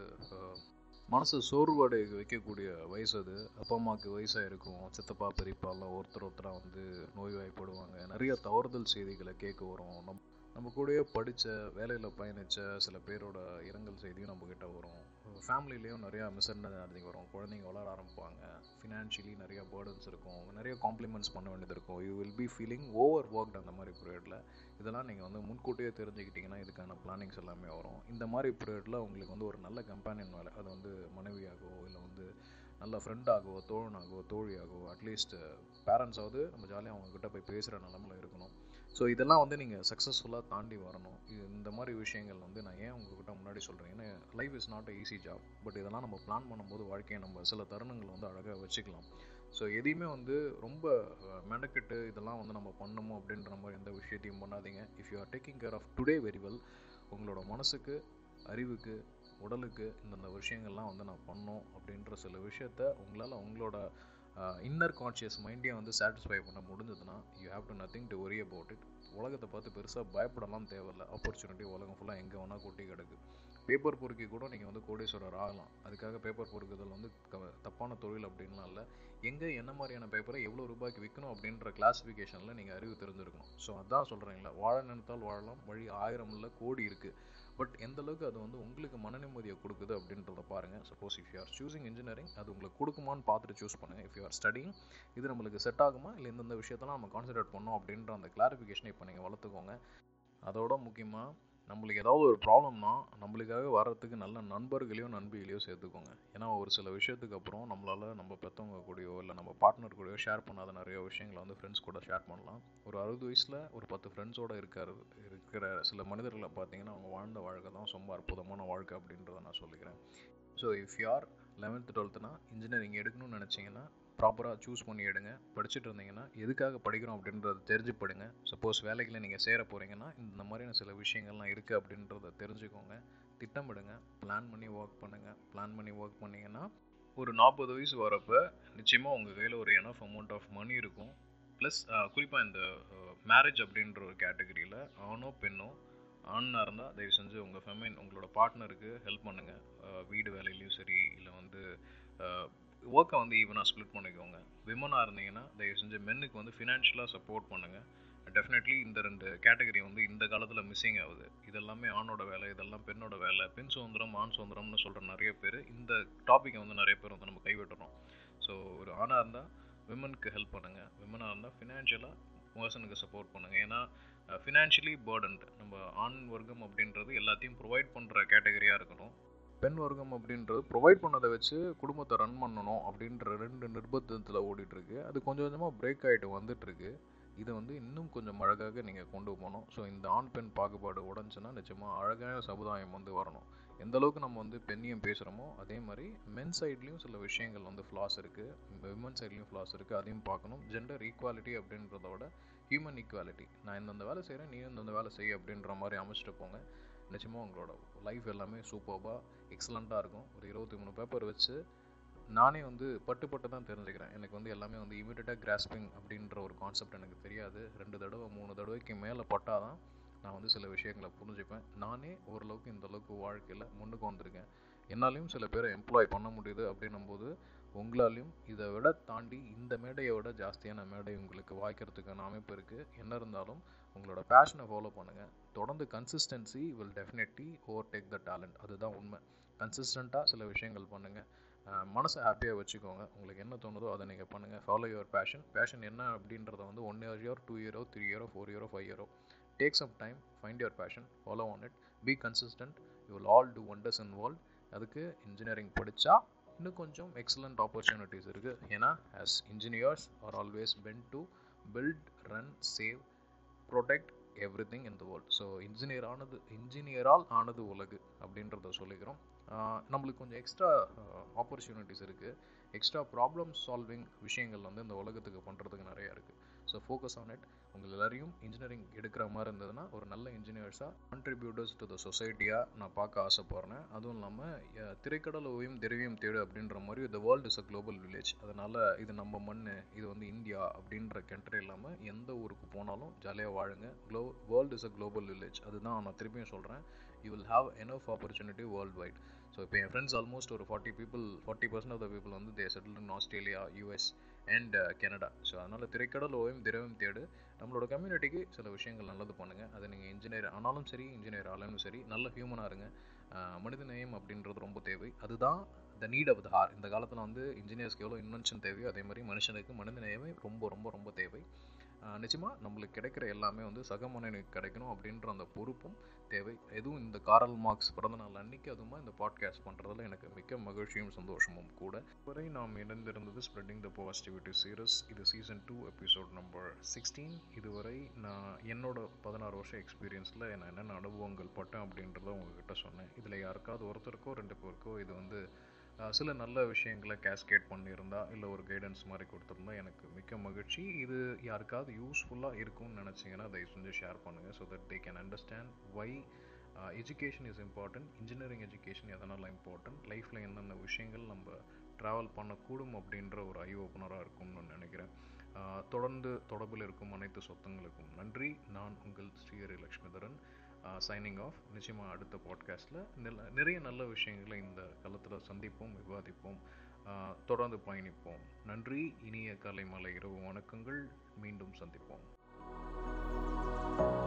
மனசு சோர்வாடு வைக்கக்கூடிய வயசு. அது அப்பா அம்மாவுக்கு வயசாக இருக்கும், சித்தப்பா பெரியப்பாலாம் ஒருத்தராக வந்து நோய்வாய்ப்படுவாங்க. நிறைய தவறுதல் செய்திகளை கேட்க வரும். நம்ம கூடயே படித்த வேலையில் பயணித்த சில பேரோட இரங்கல் செய்தியும் நம்மக்கிட்ட வரும். ஃபேமிலிலேயும் நிறையா மிஸ்அண்டர்ஸ்டாண்டிங் வரும். குழந்தைங்க வளர ஆரம்பிப்பாங்க. ஃபினான்ஷியலி நிறையா பேர்டன்ஸ் இருக்கும். நிறைய காம்ப்ளிமெண்ட்ஸ் பண்ண வேண்டியது இருக்கும். You will be feeling over worked அந்த மாதிரி பீரியடில். இதெல்லாம் நீங்கள் வந்து முன்கூட்டியே தெரிஞ்சுக்கிட்டிங்கன்னா இதுக்கான பிளானிங்ஸ் எல்லாமே வரும். இந்த மாதிரி பீரியடில் உங்களுக்கு வந்து ஒரு நல்ல கம்பேனியன் வேலை, அது வந்து மனைவியாகவோ இல்லை வந்து நல்ல ஃப்ரெண்டாகவோ தோழனாகவோ தோழியாகவோ அட்லீஸ்ட் பேரண்ட்ஸாவது நம்ம ஜாலியாக அவங்கக்கிட்ட போய் பேசுகிற நிலமையில் இருக்கணும். ஸோ இதெல்லாம் வந்து நீங்கள் சக்ஸஸ்ஃபுல்லாக தாண்டி வரணும். இந்த மாதிரி விஷயங்கள் வந்து நான் ஏன் உங்கள்கிட்ட முன்னாடி சொல்கிறேன், ஏன்னா life is not a easy job. But இதெல்லாம் நம்ம பிளான் பண்ணும்போது வாழ்க்கையை நம்ம சில தருணங்கள் வந்து அழகாக வச்சுக்கலாம். ஸோ எதையுமே வந்து ரொம்ப மெனக்கெட்டு இதெல்லாம் வந்து நம்ம பண்ணணும் அப்படின்ற மாதிரி எந்த விஷயத்தையும் பண்ணாதீங்க. If you are taking care of today very well, உங்களோட மனசுக்கு, அறிவுக்கு, உடலுக்கு இந்தந்த விஷயங்கள்லாம் வந்து நான் பண்ணோம் அப்படின்ற சில விஷயத்த உங்களால் உங்களோட இன்னர் கான்ஷியஸ் மைண்டையும் வந்து சாட்டிஸ்ஃபை பண்ண முடிஞ்சதுன்னா you have to nothing to worry about it. உலகத்தை பார்த்து பெருசாக பயப்படலாம் தேவையில்லை. ஆப்பர்ச்சுனிட்டி உலகம் ஃபுல்லாக எங்கே வேணால் கொட்டி கிடக்கு. பேப்பர் பொறுக்கி கூட நீங்கள் வந்து கோடீஸ்வரர் ஆகலாம். அதுக்காக பேப்பர் பொறுக்குதல் வந்து தப்பான தொழில் அப்படின்லாம் இல்லை. எங்கே என்ன மாதிரியான பேப்பரை எவ்வளோ ரூபாய்க்கு விற்கணும் அப்படின்ற கிளாஸிஃபிகேஷனில் நீங்கள் அறிவு தெரிஞ்சிருக்கணும். ஸோ அதான் சொல்கிறீங்களா, வாழ நினைத்தால் வாழலாம், வழி ஆயிரம் இல்லை கோடி இருக்குது. பட் எந்தளவுக்கு அது வந்து உங்களுக்கு மனநிம்மதியை கொடுக்குது அப்படின்றத பாருங்கள். Suppose if you are choosing engineering, அது உங்களுக்கு கொடுக்குமான்னு பார்த்துட்டு சூஸ் பண்ணுங்கள். இஃப் யூ ஆர் ஸ்டடிங், இது நம்மளுக்கு செட் ஆகுமா இல்லை எந்தெந்த விஷயத்தெல்லாம் நம்ம கான்சன்ட்ரேட் பண்ணோம் அப்படின்ற அந்த கிளாரிஃபிகேஷனை இப்போ நீங்கள் வளர்த்துக்கோங்க. அதோட முக்கியமாக நம்மளுக்கு ஏதாவது ஒரு ப்ராப்ளம்னா நம்மளுக்காக வர்றதுக்கு நல்ல நண்பர்களையோ நண்பிகளையோ சேர்த்துக்கோங்க. ஏன்னா ஒரு சில விஷயத்துக்கு அப்புறம் நம்மளால் நம்ம பெற்றவங்க கூடயோ இல்லை நம்ம பார்ட்னர் கூடயோ ஷேர் பண்ணாத நிறைய விஷயங்களை வந்து ஃப்ரெண்ட்ஸ் கூட ஷேர் பண்ணலாம். ஒரு 60 வயசில் ஒரு 10 ஃப்ரெண்ட்ஸோடு இருக்கிற சில மனிதர்களை பார்த்தீங்கன்னா அவங்க வாழ்ந்த வாழ்க்கை தான் ரொம்ப அற்புதமான வாழ்க்கை அப்படின்றத நான் சொல்லிக்கிறேன். So if you are 11th 12thனா இன்ஜினியரிங் எடுக்கணும்னு நினச்சிங்கன்னா ப்ராப்பராக சூஸ் பண்ணி எடுங்க. படிச்சுட்டு இருந்தீங்கன்னா எதுக்காக படிக்கிறோம் அப்படின்றத தெரிஞ்சுப்படுங்க. சப்போஸ் வேலைகளை நீங்கள் சேர போகிறீங்கன்னா இந்த மாதிரியான சில விஷயங்கள்லாம் இருக்குது அப்படின்றத தெரிஞ்சுக்கோங்க. திட்டமிடுங்க, பிளான் பண்ணி ஒர்க் பண்ணுங்கள். பிளான் பண்ணி ஒர்க் பண்ணிங்கன்னா ஒரு 40 வயசு வரப்போ நிச்சயமாக உங்கள் கையில் ஒரு எனஃப் அமௌண்ட் ஆஃப் மணி இருக்கும். ப்ளஸ் குறிப்பாக இந்த மேரேஜ் அப்படின்ற ஒரு கேட்டகரியில் ஆணோ பெண்ணோ, ஆணாக இருந்தால் தயவு செஞ்சு உங்கள் உங்களோட பார்ட்னருக்கு ஹெல்ப் பண்ணுங்கள். வீடு வேலையிலையும் சரி இல்லை வந்து ஒர்க்கை வந்து ஈவனாக ஸ்ப்ளிட் பண்ணிக்கோங்க. விமனாக இருந்தீங்கன்னா தயவு செஞ்சு மென்னுக்கு வந்து ஃபினான்ஷியலாக சப்போர்ட் பண்ணுங்கள். டெஃபினெட்லி இந்த 2 கேட்டகரி வந்து இந்த காலத்தில் மிஸ்ஸிங் ஆகுது. இதெல்லாமே ஆணோட வேலை, இதெல்லாம் பெண்ணோட வேலை. பெண் சுதந்திரம், ஆண் சுதந்திரம்னு சொல்கிற நிறைய பேர் இந்த டாப்பிக்கை வந்து நிறைய பேர் வந்து நம்ம கைவிட்டுறோம். ஸோ ஒரு ஆணாக இருந்தால் விமனுக்கு ஹெல்ப் பண்ணுங்கள், விமனாக இருந்தால் ஃபினான்ஷியலாக பர்சனுக்கு சப்போர்ட் பண்ணுங்கள். ஏன்னா ஃபினான்ஷியலி பேர்டன்ட் நம்ம ஆண் வர்க்கம் அப்படின்றது எல்லாத்தையும் ப்ரொவைட் பண்ணுற கேட்டகரியாக இருக்கணும். பெண் வர்க்கம் அப்படின்றது ப்ரொவைட் பண்ணதை வச்சு குடும்பத்தை ரன் பண்ணணும் அப்படின்ற 2 நிர்பந்தத்தில் ஓடிட்டுருக்கு. அது கொஞ்சம் கொஞ்சமாக பிரேக் ஆகிட்டு வந்துட்டுருக்கு. இதை வந்து இன்னும் கொஞ்சம் அழகாக நீங்கள் கொண்டு போகணும். ஸோ இந்த ஆண் பெண் பாகுபாடு உடஞ்சுன்னா நிச்சயமாக அழகான சமுதாயம் வந்து வரணும். எந்தளவுக்கு நம்ம வந்து பெண்ணையும் பேசுகிறோமோ அதே மாதிரி மென் சைட்லேயும் சில விஷயங்கள் வந்து ஃப்ளாஸ் இருக்குது, விமன் சைட்லேயும் ஃப்ளாஸ் இருக்குது. அதையும் பார்க்கணும். ஜெண்டர் ஈக்குவாலிட்டி அப்படின்றத விட ஹியூமன் ஈக்குவாலிட்டி, நான் இந்தந்த வேலை செய்கிறேன், நீ இந்தந்த வேலை செய்ய அப்படின்ற மாதிரி அமைச்சிட்டு போங்க. நிச்சயமாக உங்களோட லைஃப் எல்லாமே சூப்பராக எக்ஸலண்ட்டாக இருக்கும். ஒரு 23 பேப்பர் வச்சு நானே வந்து பட்டு தான் தெரிஞ்சுக்கிறேன். எனக்கு வந்து எல்லாமே வந்து இமீடியட்டாக கிராஸ்பிங் அப்படின்ற ஒரு கான்செப்ட் எனக்கு தெரியாது. 2 தடவை 3 தடவைக்கு மேலே பட்டால் தான் நான் வந்து சில விஷயங்களை புரிஞ்சுப்பேன். நானே ஓரளவுக்கு இந்தளவுக்கு வாழ்க்கையில் முன்னுக்கு வந்திருக்கேன். என்னாலையும் சில பேரை எம்ப்ளாய் பண்ண முடியுது அப்படின்னும் போது உங்களாலையும் இதை விட தாண்டி இந்த மேடையை விட ஜாஸ்தியான மேடை உங்களுக்கு வாய்க்கிறதுக்கான அமைப்பு இருக்குது. என்ன இருந்தாலும் உங்களோட பேஷனை ஃபாலோ பண்ணுங்கள். தொடர்ந்து consistency will definitely overtake the talent. அதுதான் உண்மை. கன்சிஸ்டண்ட்டாக சில விஷயங்கள் பண்ணுங்கள். மனசை ஹாப்பியாக வச்சுக்கோங்க. உங்களுக்கு என்ன தோணுதோ அதை நீங்கள் பண்ணுங்கள். Follow your fashion. பேஷன் என்ன அப்படின்றத வந்து 1 year 2 year 3 year 4 year 5 year. Take some time, find your passion, follow on it, be consistent, you will all do wonders in world. அதுக்கு இன்ஜினியரிங் படித்தா இன்னும் கொஞ்சம் எக்ஸலண்ட் ஆப்பர்ச்சுனிட்டிஸ் இருக்குது. ஏன்னா as engineers are always meant to build, run, save, protect everything in the world. So இன்ஜினியரால் ஆனது உலகு அப்படின்றத சொல்லிக்கிறோம். நம்மளுக்கு கொஞ்சம் எக்ஸ்ட்ரா ஆப்பர்ச்சுனிட்டிஸ் இருக்குது. எக்ஸ்ட்ரா ப்ராப்ளம் சால்விங் விஷயங்கள் வந்து இந்த உலகத்துக்கு பண்ணுறதுக்கு நிறையா இருக்குது. So focus on it. உங்கள் எல்லாரையும் இன்ஜினியரிங் எடுக்கிற மாதிரி இருந்ததுன்னா ஒரு நல்ல இன்ஜினியர்ஸாக, கான்ட்ரிபியூட்டர்ஸ் டு த சொசைட்டியாக நான் பார்க்க ஆசைப்பட்றேன். அதுவும் இல்லாமல் திரைக்கடல் ஓவியம் திரவியம் தேடு அப்படின்ற மாதிரி the world is a global village. அதனால் இது நம்ம மண், இது வந்து இந்தியா அப்படின்ற கண்ட்ரி இல்லாமல் எந்த ஊருக்கு போனாலும் ஜாலியாக வாழுங்க. World is a global village. அதுதான் நான் திருப்பியும் சொல்கிறேன். You will have enough opportunity worldwide. So இப்போ என் ஃப்ரெண்ட்ஸ் ஆல்மோஸ்ட் ஒரு 40% ஆஃப் த பீப்புள் வந்து they settle in Australia, US and Canada. So அதனால் திரைக்கடல் ஓவியம் திரவியம் தேடு. நம்மளோட கம்யூனிட்டிக்கு சில விஷயங்கள் நல்லது பண்ணுங்கள். அது நீங்கள் இன்ஜினியர் ஆனாலும் சரி, இன்ஜினியர் ஆனாலும் சரி, நல்ல ஹியூமனாக இருங்க. மனிதநேயம் அப்படின்றது ரொம்ப தேவை. அதுதான் the need of the hour. இந்த காலத்தில் வந்து இன்ஜினியர்ஸ்க்கு எவ்வளோ இன்வென்ஷன் தேவையோ அதே மாதிரி மனுஷனுக்கு மனிதநேயமே ரொம்ப ரொம்ப ரொம்ப தேவை. நிச்சயமாக நம்மளுக்கு கிடைக்கிற எல்லாமே வந்து சக மனிதனுக்கு கிடைக்கணும் அப்படின்ற அந்த பொறுப்பும் தேவை. எதுவும் இந்த கார்ல் மார்க்ஸ் பிறந்தநாள் அன்றைக்கி அதுவும் இந்த பாட்காஸ்ட் பண்ணுறதுல எனக்கு மிக்க மகிழ்ச்சியும் சந்தோஷமும் கூட. இதுவரை நாம் இணைந்திருந்தது ஸ்ப்ரெட்டிங் த பாசிட்டிவிட்டி சீரீஸ். இது சீசன் 2 எபிசோட் நம்பர் 16. இதுவரை நான் என்னோட 16 வருஷ எக்ஸ்பீரியன்ஸில் நான் என்னென்ன அனுபவங்கள் பட்டேன் அப்படின்றத உங்ககிட்ட சொன்னேன். இதில் யாருக்காவது ஒருத்தருக்கோ 2 பேருக்கோ இது வந்து சில நல்ல விஷயங்களை கேஸ்கேட் பண்ணியிருந்தா இல்லை ஒரு கைடன்ஸ் மாதிரி கொடுத்துருந்தா எனக்கு மிக்க மகிழ்ச்சி. இது யாருக்காவது யூஸ்ஃபுல்லாக இருக்கும்னு நினச்சிங்கன்னா தயவு செஞ்சு ஷேர் பண்ணுங்கள். So that they can understand why education is important, engineering education எதனால் இம்பார்ட்டன்ட், லைஃப்பில் என்னென்ன விஷயங்கள் நம்ம ட்ராவல் பண்ணக்கூடும் அப்படின்ற ஒரு ஐ ஓப்பனராக இருக்கும்னு நினைக்கிறேன். தொடர்ந்து தொடர்பில் இருக்கும் அனைத்து சொந்தங்களுக்கும் நன்றி. நான் உங்கள் ஸ்ரீரம் லக்ஷ்மிதரன் சைனிங் ஆஃப். நிச்சயமாக அடுத்த பாட்காஸ்ட்டில் நிறைய நல்ல விஷயங்களை இந்த காலத்தில் சந்திப்போம், விவாதிப்போம், தொடர்ந்து பயணிப்போம். நன்றி. இனிய காலை மாலை இரவு வணக்கங்கள். மீண்டும் சந்திப்போம்.